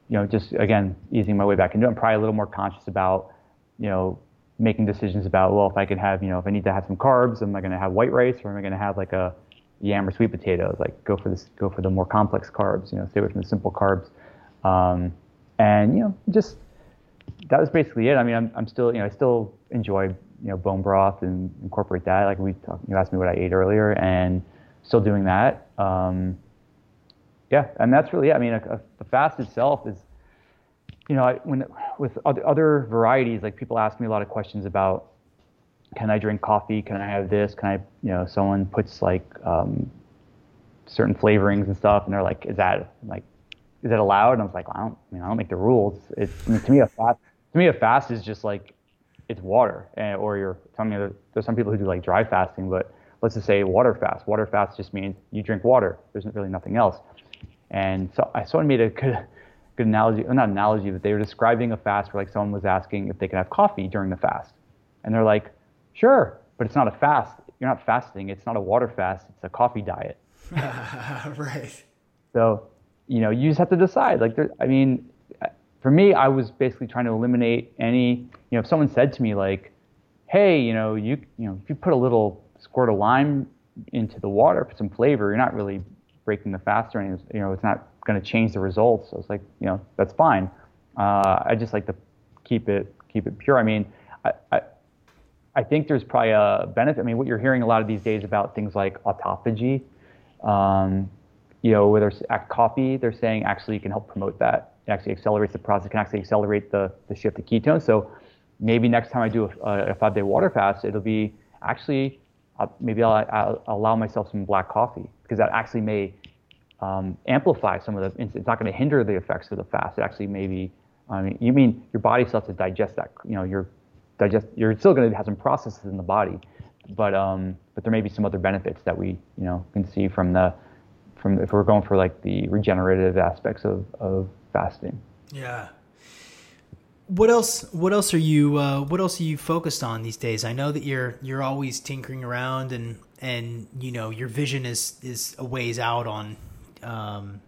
you know, just, again, easing my way back into it. I'm probably a little more conscious about, you know, making decisions about, well, if I could have, you know, if I need to have some carbs, am I going to have white rice, or am I going to have like a yam or sweet potatoes? Like go for this, go for the more complex carbs, you know, stay away from the simple carbs. Um, and, you know, just, that was basically it. I mean, I'm, I'm still, you know, I still enjoy, you know, bone broth and incorporate that. Like we talked, you asked me what I ate earlier, and still doing that. Um, yeah. And that's really it. I mean, a, a, the fast itself is, you know, when with other varieties, like people ask me a lot of questions about, can I drink coffee? Can I have this? Can I, you know, someone puts like um, certain flavorings and stuff, and they're like, is that like, is that allowed? And I was like, well, I don't, you know, I don't make the rules. It's I mean, to me a fast. To me, a fast is just like it's water, and, or you're telling me there's some people who do like dry fasting, but let's just say water fast. Water fast just means you drink water. There's really nothing else. And so I sort of made a good. Good analogy, or not analogy, but they were describing a fast where like someone was asking if they could have coffee during the fast. And they're like, sure, but it's not a fast. You're not fasting. It's not a water fast. It's a coffee diet. Right. So, you know, you just have to decide. Like, there, I mean, for me, I was basically trying to eliminate any, you know, if someone said to me like, hey, you know, you, you know, if you put a little squirt of lime into the water for some flavor, you're not really breaking the fast or anything, you know, it's not going to change the results. So it's like, you know, that's fine. Uh, I just like to keep it, keep it pure. I mean, I, I, I think there's probably a benefit. I mean, what you're hearing a lot of these days about things like autophagy, um, you know, whether it's at coffee, they're saying actually you can help promote that. It actually accelerates the process, can actually accelerate the, the shift to ketones. So maybe next time I do a, a five-day water fast, it'll be actually, uh, maybe I'll, I'll allow myself some black coffee, because that actually may um, amplify some of the, it's not going to hinder the effects of the fast. It actually maybe, I mean, you mean your body still has to digest that, you know, your digest, you're still going to have some processes in the body, but um, but there may be some other benefits that we, you know, can see from the, from if we're going for like the regenerative aspects of, of fasting. Yeah. What else? What else are you? Uh, what else are you focused on these days? I know that you're you're always tinkering around, and and you know your vision is is a ways out on um,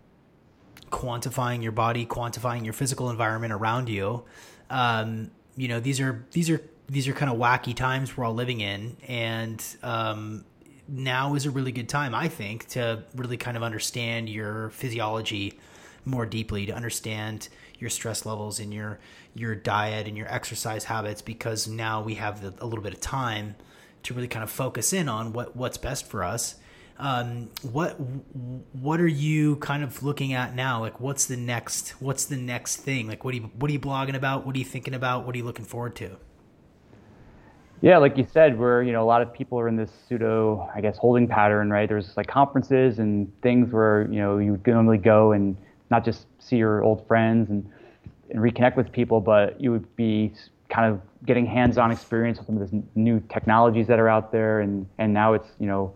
quantifying your body, quantifying your physical environment around you. Um, you know these are these are these are kind of wacky times we're all living in, and um, now is a really good time, I think, to really kind of understand your physiology more deeply, to understand your stress levels and your your diet and your exercise habits, because now we have the, a little bit of time to really kind of focus in on what, what's best for us. Um, what what are you kind of looking at now? Like, what's the next what's the next thing? Like, what are you what are you blogging about? What are you thinking about? What are you looking forward to? Yeah, like you said, we're, you know, a lot of people are in this pseudo, I guess, holding pattern, right? There's like conferences and things where, you know, you normally go and not just see your old friends and, and reconnect with people, but you would be kind of getting hands-on experience with some of these new technologies that are out there. And, and now it's, you know,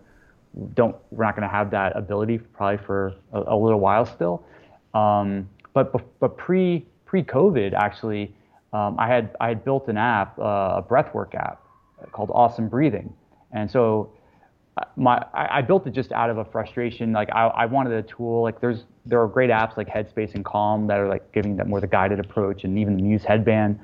don't we're not going to have that ability probably for a, a little while still. Um, but but pre pre COVID actually, um, I had I had built an app, uh, a breathwork app called Awesome Breathing, and so. My, I, I built it just out of a frustration. Like I, I wanted a tool. Like there's, there are great apps like Headspace and Calm that are like giving that more the guided approach, and even the Muse headband.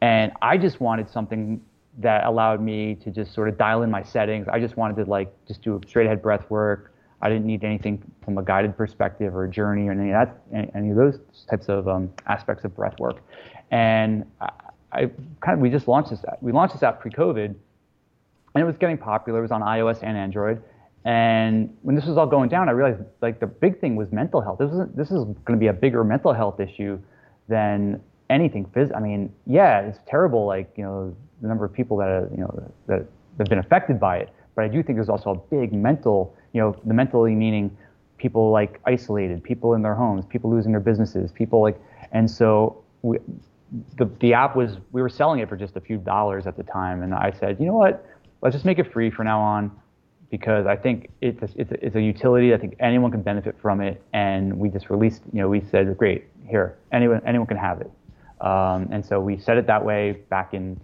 And I just wanted something that allowed me to just sort of dial in my settings. I just wanted to like just do straight ahead breath work. I didn't need anything from a guided perspective or a journey or any of that, any, any of those types of um, aspects of breath work. And I, I kind of we just launched this. We launched this app pre-COVID. And it was getting popular. It was on iOS and Android. And when this was all going down, I realized like the big thing was mental health. This isn't, this is going to be a bigger mental health issue than anything. Phys- I mean, yeah, it's terrible. Like, you know, the number of people that are, you know, that have been affected by it. But I do think there's also a big mental, you know, the mentally meaning people like isolated, people in their homes, people losing their businesses, people like, and so we, the the app was, we were selling it for just a few dollars at the time. And I said, you know what? Let's just make it free from now on, because I think it's a, it's, a, it's a utility. I think anyone can benefit from it, and we just released. You know, we said, great, here, anyone anyone can have it, um, and so we set it that way back in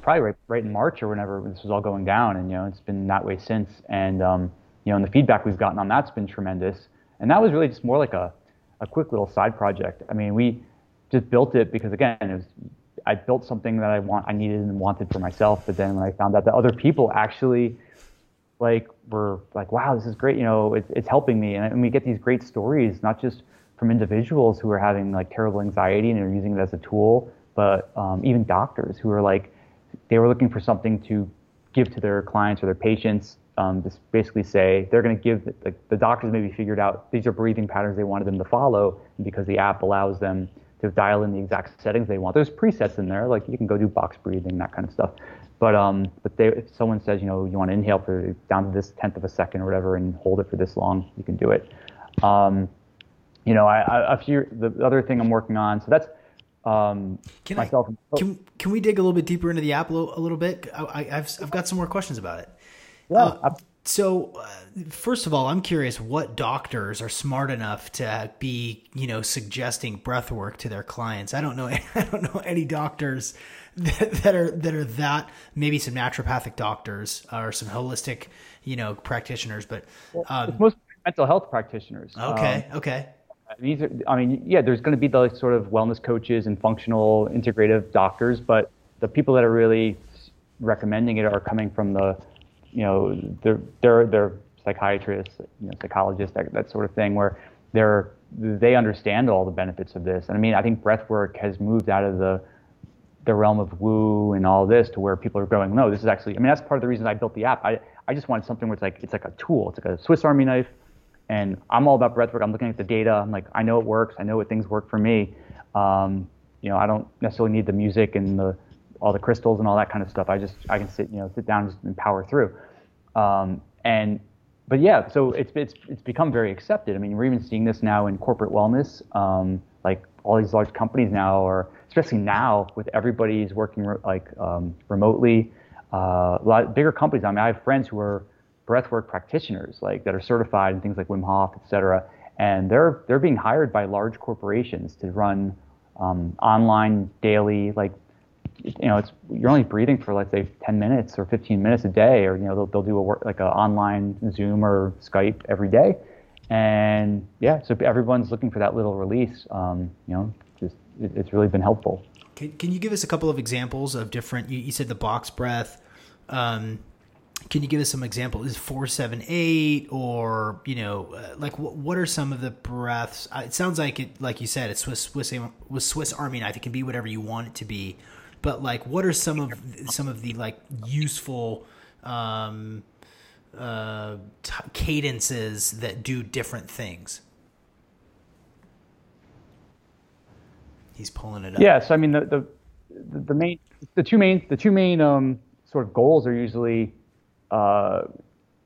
probably right, right in March or whenever this was all going down, and you know, it's been that way since. And um, you know, and the feedback we've gotten on that's been tremendous, and that was really just more like a a quick little side project. I mean, we just built it because again, it was. I built something that I want, I needed and wanted for myself. But then when I found out that other people actually like were like, wow, this is great. You know, it's, it's helping me. And, and we get these great stories, not just from individuals who are having like terrible anxiety and are using it as a tool, but um, even doctors who are like, they were looking for something to give to their clients or their patients. Um, just basically say they're going to give the, the, the doctors maybe figured out these are breathing patterns they wanted them to follow, because the app allows them to dial in the exact settings they want. There's presets in there, like you can go do box breathing, that kind of stuff. But um, but they, if someone says, you know, you want to inhale for down to this tenth of a second or whatever, and hold it for this long, you can do it. Um, you know, I, I, a few, the other thing I'm working on. So that's um, can myself. I, and, oh. Can can we dig a little bit deeper into the app a little, a little bit? I, I've I've got some more questions about it. Yeah. Uh, So uh, first of all, I'm curious what doctors are smart enough to be, you know, suggesting breath work to their clients. I don't know. I don't know any doctors that, that are that are that maybe some naturopathic doctors or some holistic, you know, practitioners. But um, well, most mental health practitioners. OK, um, OK. These are I mean, yeah, there's going to be the like, sort of wellness coaches and functional integrative doctors. But the people that are really recommending it are coming from the you know, they're, they're, they're psychiatrists, you know, psychologists, that, that sort of thing, where they're, they understand all the benefits of this. And I mean, I think breath work has moved out of the, the realm of woo and all this to where people are going, no, this is actually, I mean, that's part of the reason I built the app. I, I just wanted something where it's like, it's like a tool, it's like a Swiss Army knife. And I'm all about breathwork. I'm looking at the data. I'm like, I know it works. I know what things work for me. Um, you know, I don't necessarily need the music and the all the crystals and all that kind of stuff. I just I can sit, you know, sit down and power through. Um, and but yeah, so it's it's it's become very accepted. I mean, we're even seeing this now in corporate wellness. Um, like all these large companies now are, especially now with everybody's working re like um, remotely. Uh, a lot bigger companies. I mean, I have friends who are breathwork practitioners, like that are certified in things like Wim Hof, et cetera, and they're they're being hired by large corporations to run um, online daily, like you know, it's you're only breathing for let's say ten minutes or fifteen minutes a day, or you know, they'll they'll do a work like an online Zoom or Skype every day, and yeah, so everyone's looking for that little release. Um, you know, just it, it's really been helpful. Can, can you give us a couple of examples of different? You, you said the box breath. Um, Can you give us some examples? Is four seven eight or, you know, uh, like w what are some of the breaths? Uh, it sounds like it, like you said, it's Swiss, Swiss, with Swiss Army knife. It can be whatever you want it to be, but like, what are some of some of the like useful um, uh, t cadences that do different things? He's pulling it up. Yeah. So I mean, the the the main the two main the two main um, sort of goals are usually. Uh,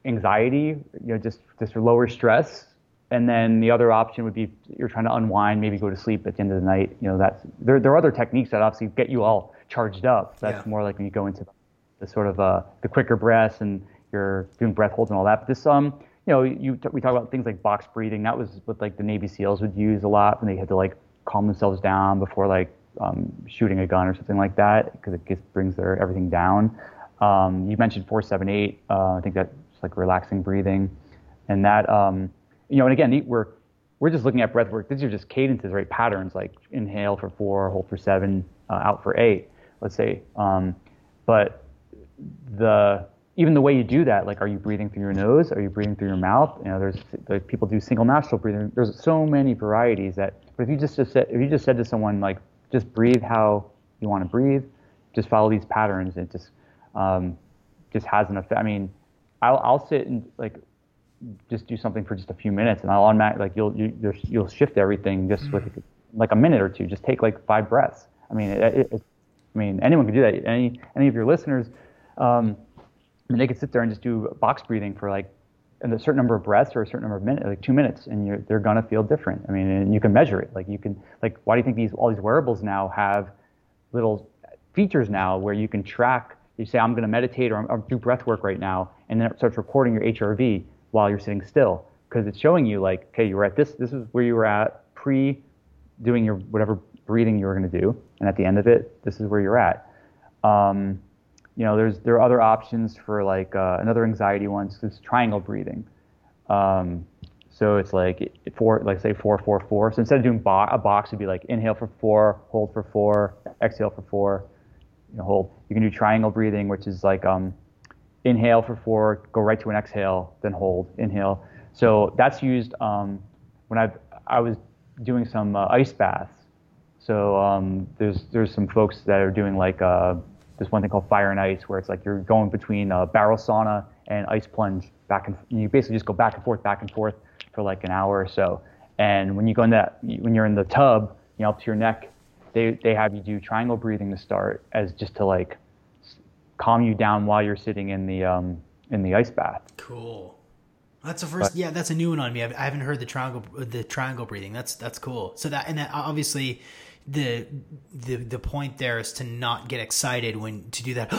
anxiety, you know, just just lower stress, and then the other option would be you're trying to unwind, maybe go to sleep at the end of the night. You know, that's there. There are other techniques that obviously get you all charged up. So that's yeah. more like when you go into the, the sort of uh, the quicker breaths and you're doing breath holds and all that. But this, um, you know, you we talk about things like box breathing. That was what like the Navy SEALs would use a lot when they had to like calm themselves down before like um, shooting a gun or something like that, because it gets, brings their everything down. Um, you mentioned four seven eight. Uh, I think that's like relaxing breathing, and that um, you know. And again, we're we're just looking at breath work. These are just cadences, right? Patterns like inhale for four, hold for seven, uh, out for eight. Let's say, um, but the even the way you do that, like, are you breathing through your nose? Are you breathing through your mouth? You know, there's like, people do single nostril breathing. There's so many varieties that. But if you just, just said, if you just said to someone like, just breathe how you want to breathe, just follow these patterns, and just Um, just has an effect. I mean, I'll, I'll sit and like just do something for just a few minutes, and I'll automatically like you'll you, there's, you'll shift everything just with like a minute or two. Just take like five breaths. I mean, it, it, it, I mean anyone can do that. Any any of your listeners, um, I mean, they could sit there and just do box breathing for like a certain number of breaths or a certain number of minutes, like two minutes, and you're they're gonna feel different. I mean, and you can measure it. Like you can like why do you think these all these wearables now have little features now where you can track. You say, I'm going to meditate or I'm, I'm do breath work right now. And then it starts recording your H R V while you're sitting still, because it's showing you like, okay, you were at this, this is where you were at pre doing your whatever breathing you were going to do. And at the end of it, this is where you're at. Um, you know, there's, there are other options for like uh, another anxiety one, so it's triangle breathing. Um, so it's like four, like say four, four, four. So instead of doing bo a box, it'd be like inhale for four, hold for four, exhale for four. Hold. You can do triangle breathing, which is like um, inhale for four, go right to an exhale, then hold, inhale. So that's used um, when I've, I was doing some uh, ice baths. So um, there's there's some folks that are doing like uh, this one thing called fire and ice, where it's like you're going between a barrel sauna and ice plunge back and, and you basically just go back and forth, back and forth for like an hour or so. And when you go in that, when you're in the tub, you know, up to your neck. They, they have you do triangle breathing to start, as just to like calm you down while you're sitting in the um, in the ice bath. Cool, that's the first. But, yeah, that's a new one on me. I haven't heard the triangle the triangle breathing. That's that's cool. So that and that obviously the the the point there is to not get excited when to do that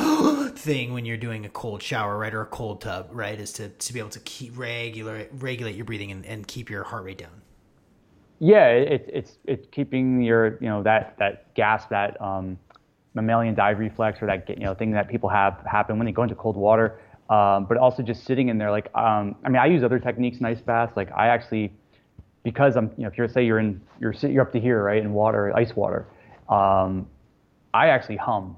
thing when you're doing a cold shower, right, or a cold tub, right, is to to be able to keep regular regulate your breathing and, and keep your heart rate down. Yeah, it, it's it's keeping your you know that that gasp, that um, mammalian dive reflex, or that you know thing that people have happen when they go into cold water. Um, but also just sitting in there, like um, I mean, I use other techniques in ice baths. Like I actually, because I'm you know if you're say you're in you're you're up to here right in water, ice water, um, I actually hum,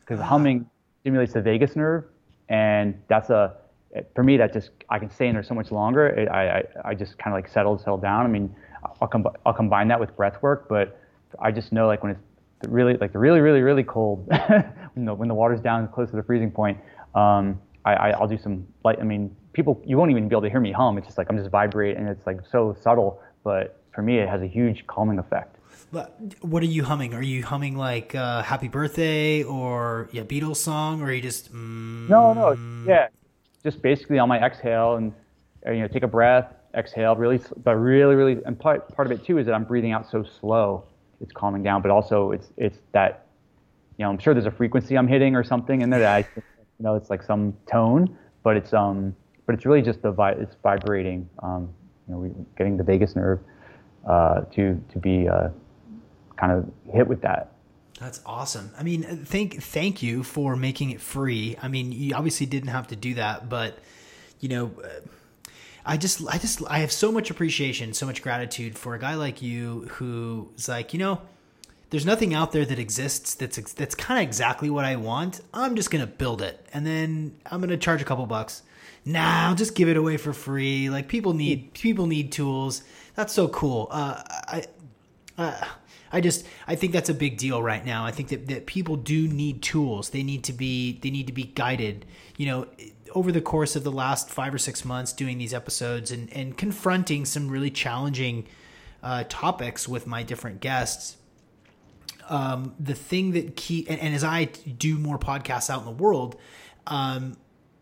because humming stimulates the vagus nerve, and that's a for me that just I can stay in there so much longer. It, I, I I just kind of like settle settle down. I mean. I'll, com I'll combine that with breath work, but I just know like when it's really like the really really really cold, you know, when the water's down close to the freezing point, um, I, I I'll do some light. I mean, people, you won't even be able to hear me hum. It's just like I'm just vibrating, and it's like so subtle. But for me, it has a huge calming effect. What are you humming? Are you humming like uh, Happy Birthday or a yeah, Beatles song, or are you just mm, no, no, yeah, just basically on my exhale and you know take a breath, exhale, really, but really, really, and part part of it too is that I'm breathing out so slow, it's calming down, but also it's it's that you know I'm sure there's a frequency I'm hitting or something in there that I you know it's like some tone, but it's um but it's really just the vi- it's vibrating, um you know we, getting the vagus nerve uh, to to be. Uh, kind of hit with that. That's awesome. I mean, thank, thank you for making it free. I mean, you obviously didn't have to do that, but you know, I just, I just, I have so much appreciation, so much gratitude for a guy like you who's like, you know, there's nothing out there that exists that's, that's kind of exactly what I want. I'm just going to build it. And then I'm going to charge a couple bucks. Nah, I'll just give it away for free. Like people need, people need tools. That's so cool. Uh, I, uh, I just, I think that's a big deal right now. I think that, that people do need tools. They need to be, they need to be guided, you know, over the course of the last five or six months doing these episodes and, and confronting some really challenging uh, topics with my different guests. Um, the thing that keep, and, and as I do more podcasts out in the world, um,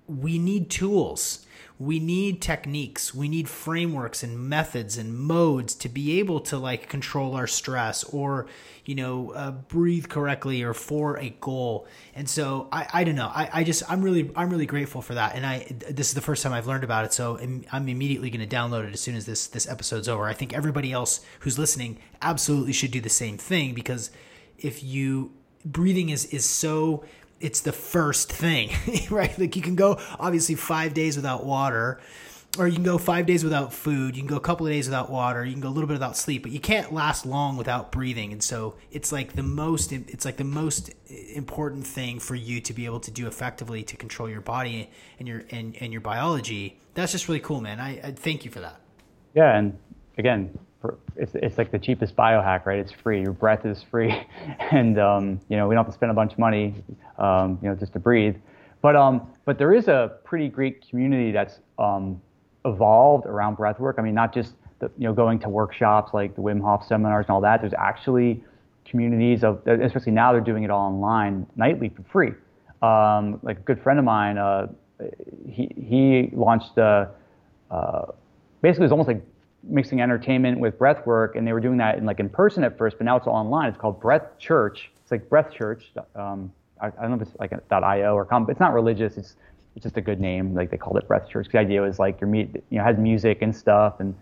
we need tools. We need techniques, we need frameworks and methods and modes to be able to like control our stress or, you know, uh, breathe correctly or for a goal. And so I, I don't know. I, I just, I'm really, I'm really grateful for that. And I, this is the first time I've learned about it. So I'm, I'm immediately going to download it as soon as this, this episode's over. I think everybody else who's listening absolutely should do the same thing, because if you, breathing is, is so it's the first thing, right? Like you can go obviously five days without water, or you can go five days without food. You can go a couple of days without water. You can go a little bit without sleep, but you can't last long without breathing. And so it's like the most, it's like the most important thing for you to be able to do effectively to control your body and your, and, and your biology. That's just really cool, man. I, I thank you for that. Yeah. And again, It's it's like the cheapest biohack, right? It's free. Your breath is free, and um, you know we don't have to spend a bunch of money, um, you know, just to breathe. But um, but there is a pretty great community that's um, evolved around breath work. I mean, not just the, you know going to workshops like the Wim Hof seminars and all that. There's actually communities of, especially now they're doing it all online nightly for free. Um, like a good friend of mine, uh, he he launched the uh, basically it's almost like mixing entertainment with breath work, and they were doing that in like in person at first, but now it's all online. It's called Breath Church. It's like Breath Church. Um, I, I don't know if it's like .io or com. It's not religious. It's it's just a good name. Like they called it Breath Church. The idea was like your meet, you know, has music and stuff, and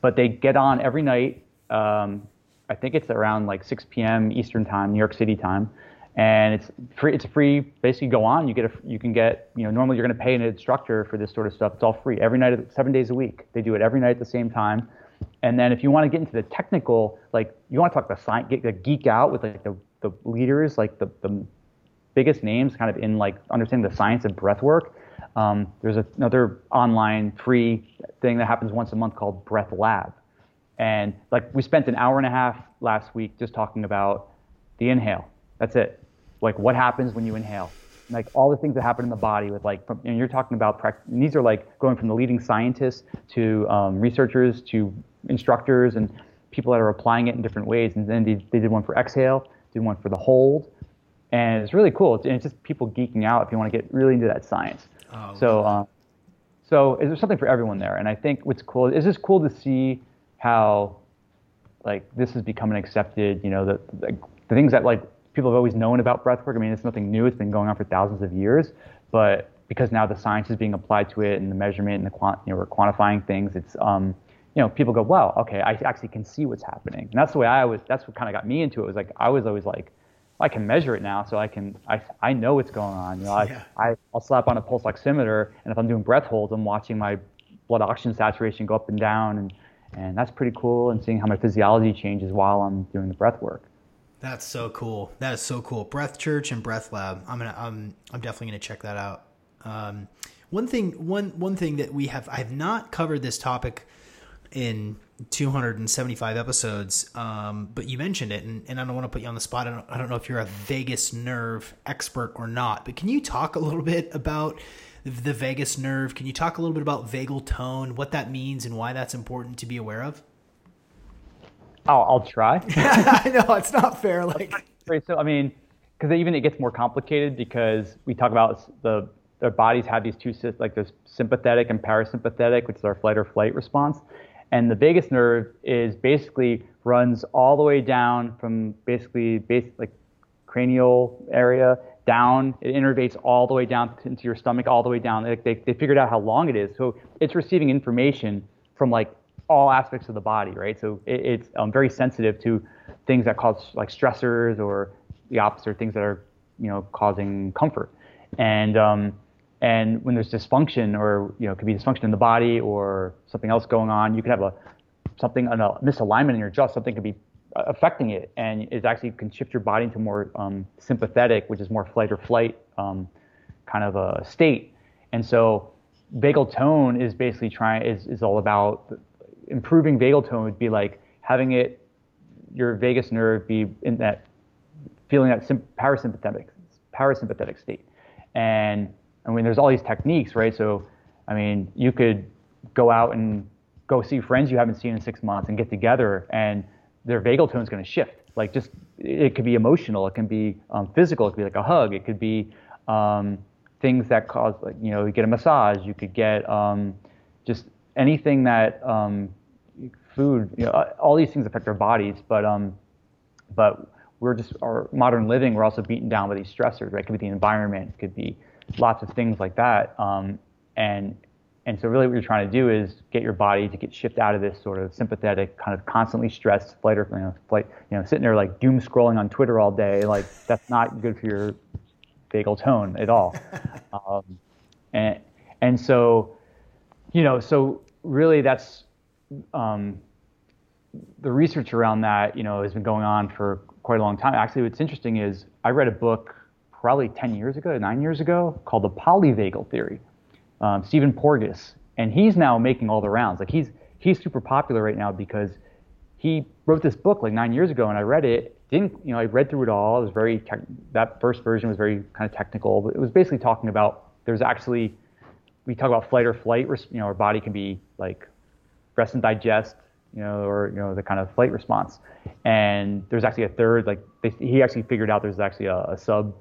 but they get on every night. Um, I think it's around like six p.m. Eastern time, New York City time, and it's free. It's free. Basically, go on. You get a. You can get. You know, normally you're going to pay an instructor for this sort of stuff. It's all free. Every night, seven days a week. They do it every night at the same time. And then if you want to get into the technical, like you want to talk the science, get the geek out with like the, the leaders, like the, the biggest names, kind of in like understanding the science of breath work. Um, there's another online free thing that happens once a month called Breath Lab, and like we spent an hour and a half last week just talking about the inhale. That's it. Like what happens when you inhale, like all the things that happen in the body with like, from, and you're talking about, and these are like going from the leading scientists to um, researchers to instructors and people that are applying it in different ways. And then they, they did one for exhale, did one for the hold. And it's really cool. It's, and it's just people geeking out if you want to get really into that science. Oh, so uh, so there's something for everyone there. And I think what's cool is it's cool to see how like this has become an accepted, you know, the the, the things that like, people have always known about breathwork. I mean, it's nothing new. It's been going on for thousands of years, but because now the science is being applied to it and the measurement and the quant, you know, we're quantifying things. It's, um, you know, people go, wow, okay, I actually can see what's happening. And that's the way I always, that's what kind of got me into it. Was like, I was always like, I can measure it now. So I can, I, I know what's going on. You know, I, yeah. I, I'll slap on a pulse oximeter, and if I'm doing breath holds, I'm watching my blood oxygen saturation go up and down. And, and that's pretty cool. And seeing how my physiology changes while I'm doing the breath work. That's so cool. That is so cool. Breath Church and Breath Lab. I'm gonna. I'm. I'm definitely gonna check that out. Um, one thing. One. One thing that we have. I have not covered this topic in two hundred seventy-five episodes, um, but you mentioned it, and, and I don't want to put you on the spot. I don't, I don't know if you're a vagus nerve expert or not, but can you talk a little bit about the vagus nerve? Can you talk a little bit about vagal tone, what that means, and why that's important to be aware of? I'll, I'll try. I know, it's not fair. Like, so I mean, because even it gets more complicated because we talk about the their bodies have these two, like there's sympathetic and parasympathetic, which is our flight or flight response. And the vagus nerve is basically runs all the way down from basically base, like cranial area down. It innervates all the way down into your stomach, all the way down. They, they, they figured out how long it is. So it's receiving information from like all aspects of the body, right? So it, it's um, very sensitive to things that cause like stressors or the opposite, things that are, you know, causing comfort. And um, and when there's dysfunction, or, you know, it could be dysfunction in the body or something else going on, you could have a something, a misalignment in your jaw, something could be affecting it, and it actually can shift your body into more um, sympathetic, which is more flight or flight um, kind of a state. And so vagal tone is basically trying, is, is all about improving vagal tone would be like having it, your vagus nerve be in that, feeling that sim- parasympathetic, parasympathetic state. And I mean, there's all these techniques, right? So, I mean, you could go out and go see friends you haven't seen in six months and get together, and their vagal tone is going to shift. Like, just, it could be emotional, it can be um, physical, it could be like a hug, it could be um, things that cause, like, you know, you get a massage, you could get um, just anything that, um, food, you know, all these things affect our bodies, but, um, but we're just, our modern living, we're also beaten down by these stressors, right? It could be the environment, it could be lots of things like that. Um, and and so really what you're trying to do is get your body to get shift out of this sort of sympathetic, kind of constantly stressed flight or, you know, flight, you know, sitting there like doom scrolling on Twitter all day. Like, that's not good for your vagal tone at all. Um, and and so, you know, so really that's, um, the research around that, you know, has been going on for quite a long time. Actually, what's interesting is I read a book probably ten years ago, nine years ago, called The Polyvagal Theory, um, Stephen Porges. And he's now making all the rounds. Like, he's he's super popular right now because he wrote this book like nine years ago, and I read it, didn't, you know, I read through it all. It was very, tech- that first version was very kind of technical, but it was basically talking about, there's actually, we talk about flight or flight, you know, our body can be like rest and digest, you know, or, you know, the kind of flight response. And there's actually a third, like, they, he actually figured out there's actually a, a sub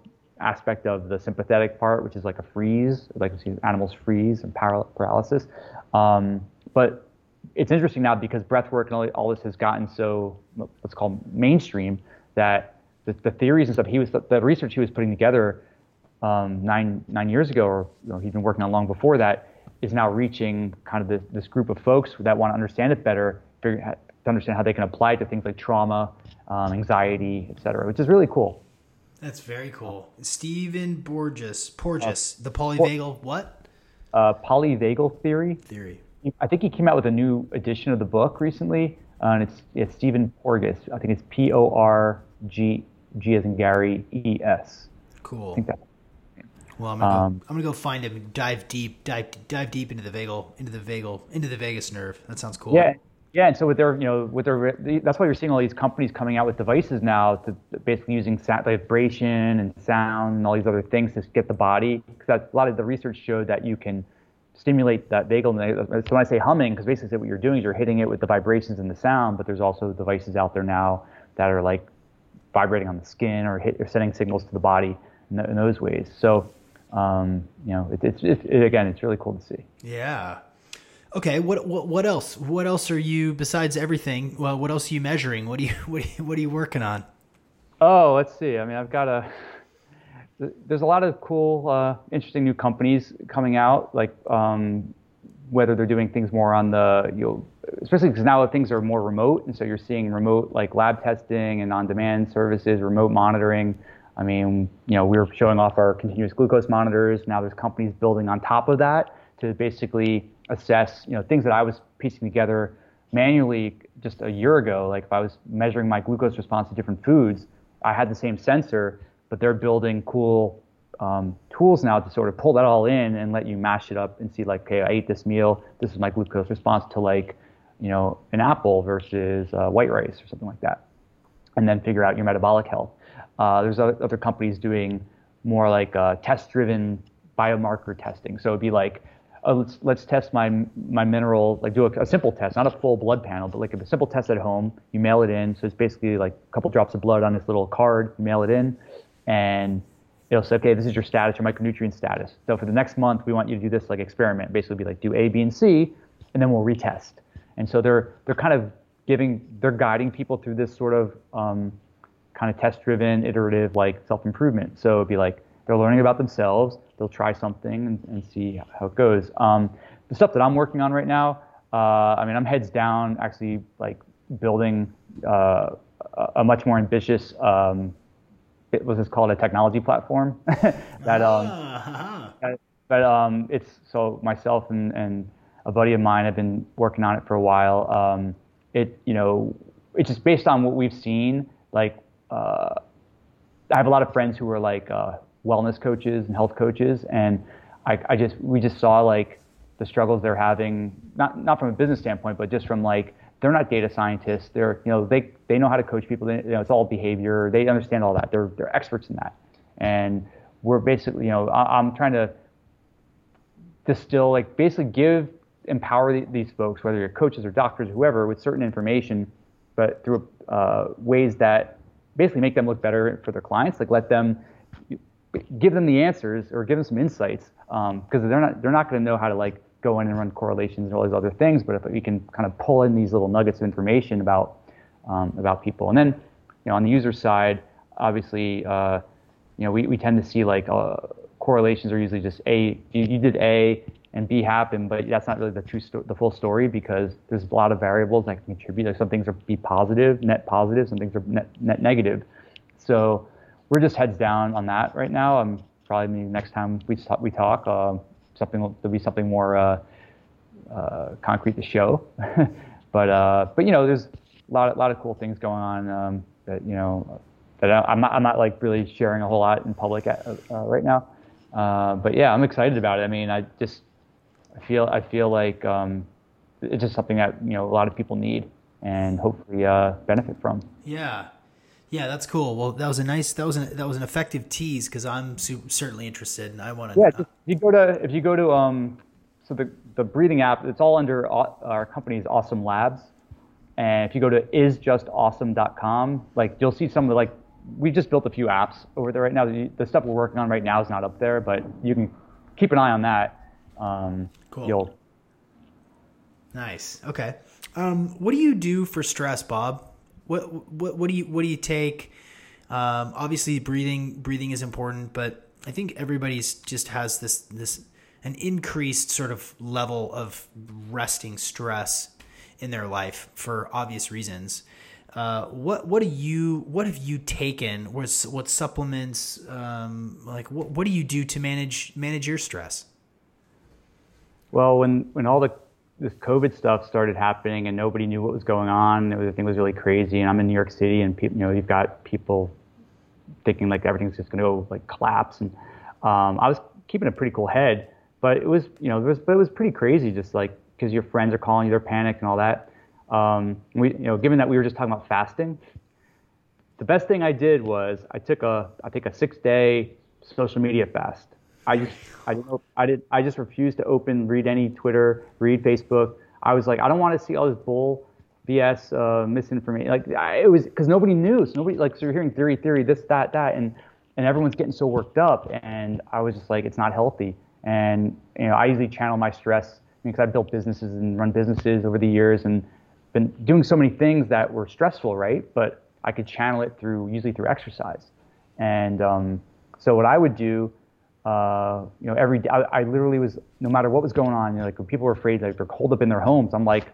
aspect of the sympathetic part, which is like a freeze, like we've seen animals freeze and paralysis. Um, but it's interesting now because breath work and all, all this has gotten so, what's called mainstream, that the, the theories and stuff he was, the, the research he was putting together um, nine nine years ago, or, you know, he'd been working on long before that, is now reaching kind of this, this group of folks that want to understand it better, figure, to understand how they can apply it to things like trauma, um, anxiety, et cetera, which is really cool. That's very cool. Stephen Porges, Porges, uh, the polyvagal what? Uh, polyvagal theory. Theory. I think he came out with a new edition of the book recently, uh, and it's it's Stephen Porges. I think it's P O R G G as in Gary E S. Cool. I think that. Well, I'm gonna, um, go, I'm gonna go find him and dive deep, dive dive deep into the vagal, into the vagal, into the vagus nerve. That sounds cool. Yeah. Yeah, and so with their, you know, with their, that's why you're seeing all these companies coming out with devices now to basically using sound, vibration and sound and all these other things to get the body, because a lot of the research showed that you can stimulate that vagal. So when I say humming, because basically what you're doing is you're hitting it with the vibrations and the sound, but there's also devices out there now that are like vibrating on the skin or hit or sending signals to the body in, in those ways. So, um, you know, it, it's it, it, again, it's really cool to see. Yeah. Okay, what what what else? What else are you, besides everything? Well, what else are you measuring? What do you what are you, what are you working on? Oh, let's see. I mean, I've got a. There's a lot of cool, uh, interesting new companies coming out. Like, um, whether they're doing things more on the, you know, especially because now things are more remote, and so you're seeing remote like lab testing and on-demand services, remote monitoring. I mean, you know, we were showing off our continuous glucose monitors. Now there's companies building on top of that to basically assess, you know, things that I was piecing together manually just a year ago. Like if I was measuring my glucose response to different foods, I had the same sensor, but they're building cool um, tools now to sort of pull that all in and let you mash it up and see like, okay, I ate this meal, this is my glucose response to like you know, an apple versus uh, white rice or something like that, and then figure out your metabolic health. Uh, there's other, other companies doing more like uh, test-driven biomarker testing. So it'd be like, oh, let's let's test my my mineral, like do a, a simple test, not a full blood panel, but like a simple test at home. You mail it in, so it's basically like a couple drops of blood on this little card. You mail it in, and it'll say, okay, this is your status, your micronutrient status. So for the next month, we want you to do this like experiment. Basically, be like do A, B, and C, and then we'll retest. And so they're they're kind of giving, they're guiding people through this sort of um, kind of test-driven, iterative, like self-improvement. So it'd be like they're learning about themselves. They'll try something and, and see how it goes. Um, the stuff that I'm working on right now, uh, I mean, I'm heads down, actually like building uh, a much more ambitious, um, it was just called a technology platform. that, um, uh-huh. that, but um, it's, so myself and, and a buddy of mine have been working on it for a while. Um, it, you know, it's just based on what we've seen. Like, uh, I have a lot of friends who are like, uh, wellness coaches and health coaches, and I, I just we just saw like the struggles they're having, not not from a business standpoint, but just from like they're not data scientists. They're you know they they know how to coach people. They, you know it's all behavior. They understand all that. They're they're experts in that. And we're basically you know I, I'm trying to distill like basically give empower the, these folks, whether you're coaches or doctors or whoever, with certain information, but through uh, ways that basically make them look better for their clients. Like let them. Give them the answers or give them some insights, um, because they're not they're not going to know how to like go in and run correlations and all these other things. But if we can kind of pull in these little nuggets of information about um, about people, and then you know on the user side, obviously uh, you know we, we tend to see like uh, correlations are usually just A you, you did A and B happened, but that's not really the true sto the full story because there's a lot of variables that can contribute. Like some things are B positive, net positive, some things are net, net negative. So we're just heads down on that right now. Um, probably the next time we talk, we talk uh, something will, there'll be something more uh, uh, concrete to show. but uh, but you know, there's a lot a lot of cool things going on um, that you know that I, I'm not I'm not like really sharing a whole lot in public at, uh, right now. Uh, but yeah, I'm excited about it. I mean, I just I feel I feel like um, it's just something that you know a lot of people need and hopefully uh, benefit from. Yeah. Yeah, that's cool. Well, that was a nice, that was an, that was an effective tease because I'm super, certainly interested, and I want to. Yeah, if you go to if you go to um, so the the breathing app, it's all under our company's Awesome Labs, and if you go to is just awesome dot com, like you'll see some of the, like we've just built a few apps over there right now. The, the stuff we're working on right now is not up there, but you can keep an eye on that. Um, cool. You'll... Nice. Okay. Um, what do you do for stress, Bob? What, what, what do you, what do you take? Um, obviously breathing, breathing is important, but I think everybody's just has this, this, an increased sort of level of resting stress in their life for obvious reasons. Uh, what, what do you, what have you taken? What's, what supplements, um, like what, what do you do to manage, manage your stress? Well, when, when all the this COVID stuff started happening and nobody knew what was going on. It was, everything was really crazy. And I'm in New York City and pe you know, you've got people thinking like everything's just going to go like collapse. And um, I was keeping a pretty cool head, but it was, you know, it was, but it was pretty crazy just like, cause your friends are calling you, they're panicked and all that. Um, we, you know, given that we were just talking about fasting, the best thing I did was I took a, I think a six day social media fast. I just, I didn't, I did, I just refused to open, read any Twitter, read Facebook. I was like, I don't want to see all this bull, B S, uh, misinformation. Like I, it was because nobody knew. So nobody like so you're hearing theory, theory, this, that, that, and and everyone's getting so worked up. And I was just like, it's not healthy. And you know, I usually channel my stress because I've built businesses and run businesses over the years and been doing so many things that were stressful, right? But I could channel it through usually through exercise. And um, so what I would do. Uh, you know, every day, I, I literally was, no matter what was going on, you know, like when people were afraid, like they're holed up in their homes, I'm like,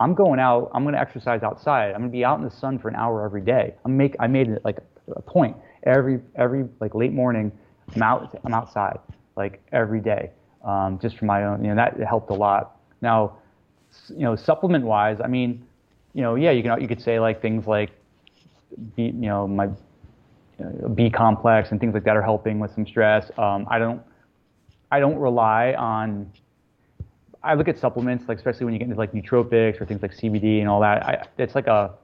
I'm going out, I'm going to exercise outside. I'm going to be out in the sun for an hour every day. I'm make, I made it like a point every, every like late morning, I'm out, I'm outside like every day, um, just for my own, you know, that helped a lot. Now, you know, supplement wise, I mean, you know, yeah, you can, you could say like things like, you know, my B complex and things like that are helping with some stress. Um, I don't, I don't rely on. I, I look at supplements, like especially when you get into like nootropics or things like C B D and all that. I, it's like a,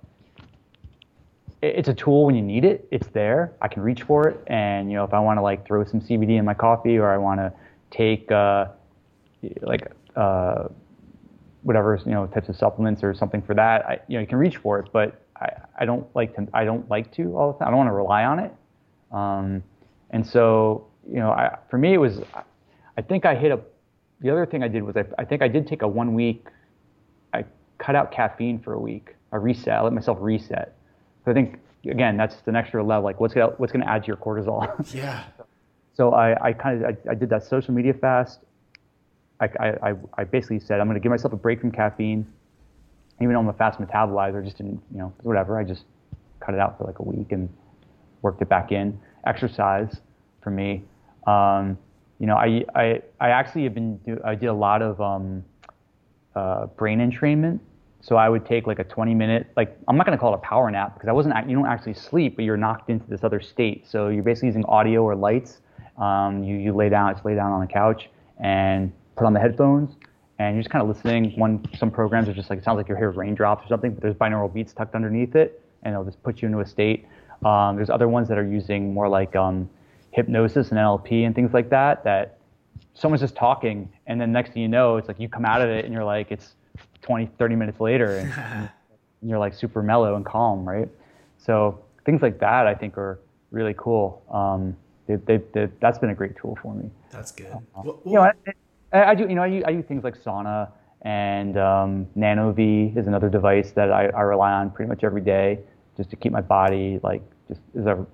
it's a tool when you need it. It's there. I can reach for it, and you know, if I want to like throw some C B D in my coffee, or I want to take uh, like uh, whatever you know types of supplements or something for that, I, you know, you can reach for it. But I, I don't like to. I don't like to all the time. I don't want to rely on it. Um, and so you know, I, for me, it was. I think I hit a. The other thing I did was I, I think I did take a one week, I cut out caffeine for a week, I reset, I let myself reset. So I think, again, that's an extra level, like what's gonna, what's gonna add to your cortisol? Yeah. So I, I kind of, I, I did that social media fast. I, I, I basically said, I'm gonna give myself a break from caffeine, even though I'm a fast metabolizer, just didn't, you know, whatever, I just cut it out for like a week and worked it back in. Exercise for me. Um, You know, I, I, I actually have been, do, I did a lot of um, uh, brain entrainment. So I would take like a twenty minute, like, I'm not going to call it a power nap because I wasn't, you don't actually sleep, but you're knocked into this other state. So you're basically using audio or lights. Um, you, you lay down, just lay down on the couch and put on the headphones and you're just kind of listening. One, some programs are just like, it sounds like you hear raindrops or something, but there's binaural beats tucked underneath it and it'll just put you into a state. Um, there's other ones that are using more like, um, hypnosis and N L P and things like that, that someone's just talking and then next thing you know, it's like you come out of it and you're like, it's twenty, thirty minutes later and, and you're like super mellow and calm, right? So things like that I think are really cool. Um, they, they, they, that's been a great tool for me. That's good. Uh, well, you know, I, I, I do, you know, I use, I use things like sauna and um, NanoV is another device that I, I rely on pretty much every day just to keep my body like just as a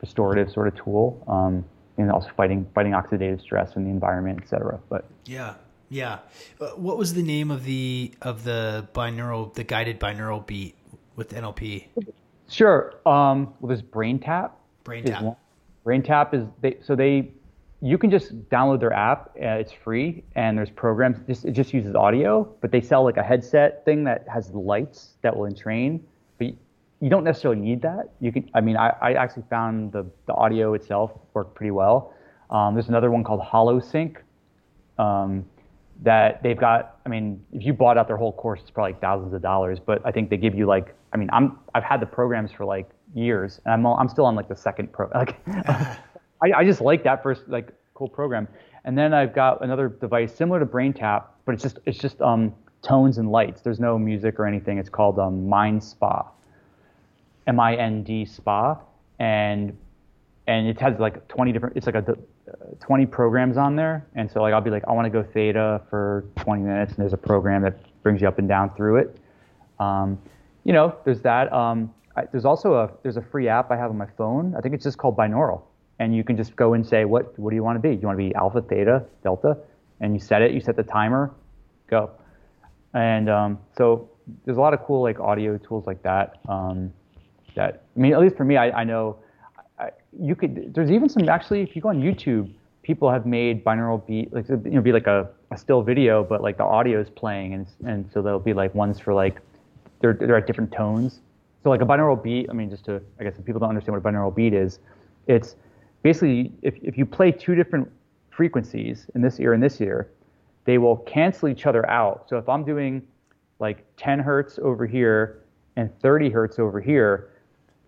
restorative sort of tool, um, and also fighting fighting oxidative stress in the environment, et cetera. But yeah, yeah. Uh, what was the name of the of the binaural, the guided binaural beat with N L P? Sure. Um, well, there's BrainTap. BrainTap. BrainTap is they, so they you can just download their app. Uh, it's free, and there's programs. Just it just uses audio, but they sell like a headset thing that has lights that will entrain. But you don't necessarily need that. You can, I mean, I, I actually found the, the audio itself worked pretty well. Um, there's another one called HoloSync um, that they've got. I mean, if you bought out their whole course, it's probably thousands of dollars. But I think they give you like, I mean, I'm I've had the programs for like years, and I'm all, I'm still on like the second pro. Like, I, I just like that first like cool program. And then I've got another device similar to BrainTap, but it's just it's just um, tones and lights. There's no music or anything. It's called um, MindSpa. M I N D Spa, and and it has like twenty different, it's like a uh, twenty programs on there, and so like I'll be like I want to go theta for twenty minutes, and there's a program that brings you up and down through it. Um, you know, there's that. Um, I, there's also a there's a free app I have on my phone. I think it's just called Binaural, and you can just go and say what what do you want to be? Do you want to be alpha, theta, delta, and you set it. You set the timer, go, and um, so there's a lot of cool like audio tools like that. Um, That, I mean, at least for me, I, I know I, you could. There's even some actually. If you go on YouTube, people have made binaural beat, like you know, be like a, a still video, but like the audio is playing, and and so there'll be like ones for like they're they're at different tones. So like a binaural beat. I mean, just to I guess if people don't understand what a binaural beat is, it's basically if if you play two different frequencies in this ear and this ear, they will cancel each other out. So if I'm doing like ten hertz over here and thirty hertz over here,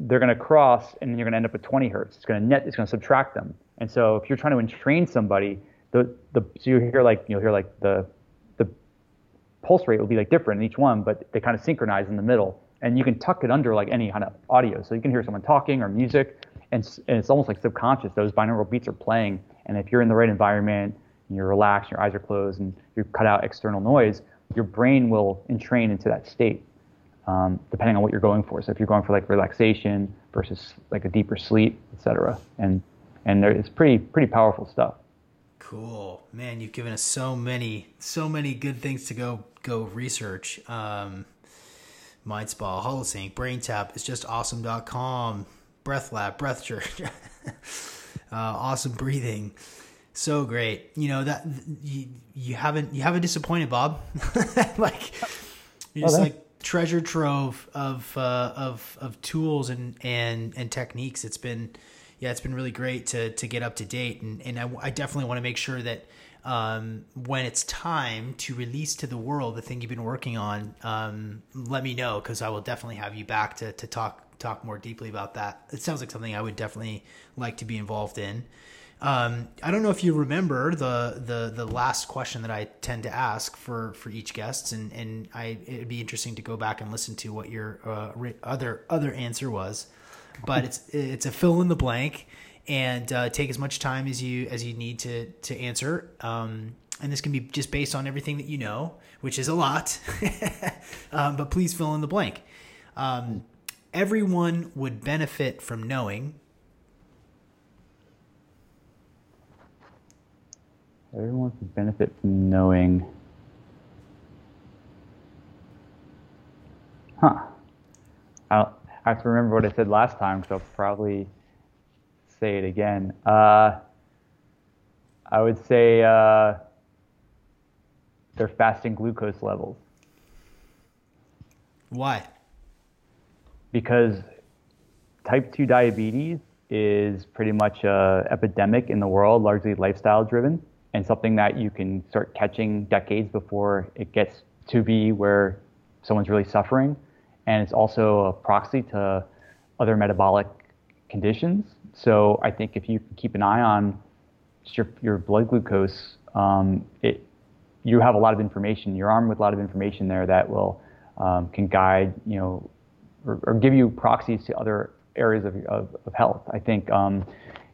they're going to cross, and then you're going to end up with twenty hertz. It's going to net. It's going to subtract them. And so, if you're trying to entrain somebody, the the so you hear like you'll hear like the the pulse rate will be like different in each one, but they kind of synchronize in the middle. And you can tuck it under like any kind of audio, so you can hear someone talking or music, and and it's almost like subconscious. Those binaural beats are playing, and if you're in the right environment and you're relaxed, your eyes are closed, and you cut out external noise, your brain will entrain into that state. Um, depending on what you're going for. So if you're going for like relaxation versus like a deeper sleep, et cetera. And, and there, it's pretty, pretty powerful stuff. Cool, man. You've given us so many, so many good things to go, go research. Um, MindSpa, HoloSync, BrainTap, is just awesome dot com, Breath Lab, Breath Church, uh, Awesome Breathing. So great. You know, that you, you haven't, you haven't disappointed, Bob. Like you're just well, like, treasure trove of uh, of of tools and and and techniques. It's been yeah it's been really great to to get up to date, and and I, I definitely want to make sure that um, when it's time to release to the world the thing you've been working on, um, let me know, because I will definitely have you back to, to talk talk more deeply about that. It sounds like something I would definitely like to be involved in. Um, I don't know if you remember the, the, the last question that I tend to ask for, for each guest, and, and I, it'd be interesting to go back and listen to what your, uh, other, other answer was, but it's, it's a fill in the blank, and, uh, take as much time as you, as you need to, to answer. Um, and this can be just based on everything that you know, which is a lot, um, but please fill in the blank. Um, everyone would benefit from knowing. Everyone can benefit from knowing. Huh. I'll I have to remember what I said last time, because I'll probably say it again. Uh, I would say uh, their fasting glucose levels. Why? Because type two diabetes is pretty much an epidemic in the world, largely lifestyle driven. And something that you can start catching decades before it gets to be where someone's really suffering. And it's also a proxy to other metabolic conditions. So I think if you keep an eye on your, your blood glucose, um, it, you have a lot of information. You're armed with a lot of information there that will um, can guide, you know, or, or give you proxies to other areas of, of, of health. I think, um,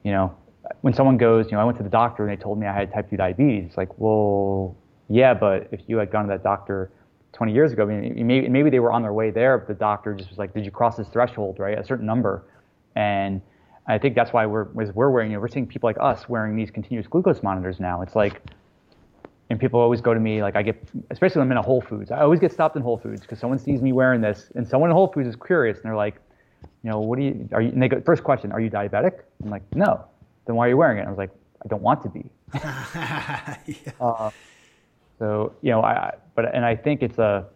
you know, when someone goes, you know, I went to the doctor and they told me I had type two diabetes. It's like, well, yeah, but if you had gone to that doctor twenty years ago, I mean, maybe, maybe they were on their way there, but the doctor just was like, did you cross this threshold, right? A certain number. And I think that's why we're, we're wearing, you know, we're seeing people like us wearing these continuous glucose monitors now. It's like, and people always go to me, like I get, especially when I'm in a Whole Foods, I always get stopped in Whole Foods because someone sees me wearing this, and someone in Whole Foods is curious and they're like, you know, what do you, are you, and they go, first question, are you diabetic? I'm like, no. Then why are you wearing it? And I was like, I don't want to be. yeah. uh, so, you know, I, but, and I think it's a,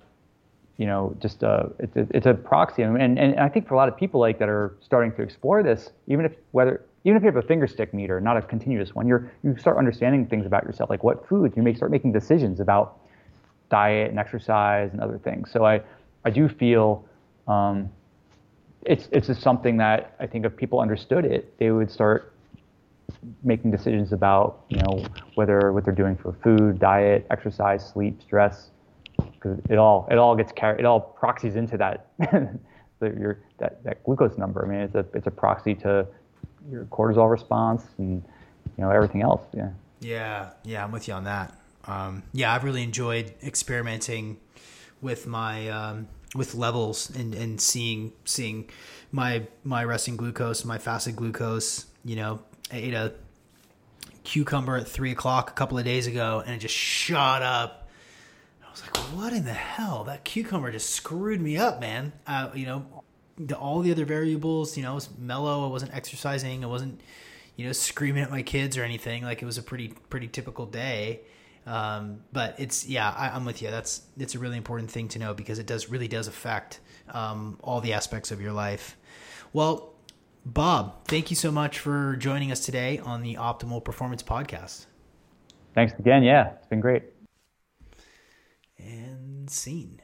you know, just a, it's a, it's a proxy. And, and, and I think for a lot of people like that are starting to explore this, even if whether, even if you have a finger stick meter, not a continuous one, you're, you start understanding things about yourself, like what food you may start making decisions about diet and exercise and other things. So I, I do feel, um, it's, it's just something that I think if people understood it, they would start making decisions about, you know, whether what they're doing for food, diet, exercise, sleep, stress, because it all it all gets carried, it all proxies into that that your that, that glucose number. I mean, it's a it's a proxy to your cortisol response and, you know, everything else. Yeah. Yeah, yeah, I'm with you on that. Um, yeah, I've really enjoyed experimenting with my um, with levels and, and seeing seeing my my resting glucose, my fasted glucose, you know. I ate a cucumber at three o'clock a couple of days ago, and it just shot up. I was like, "What in the hell? That cucumber just screwed me up, man." Uh, you know, the, all the other variables. You know, I was mellow. I wasn't exercising. I wasn't, you know, screaming at my kids or anything. Like, it was a pretty, pretty typical day. Um, but it's yeah, I, I'm with you. That's it's a really important thing to know, because it does really does affect um, all the aspects of your life. Well, Bob, thank you so much for joining us today on the Optimal Performance Podcast. Thanks again. Yeah, it's been great. And scene.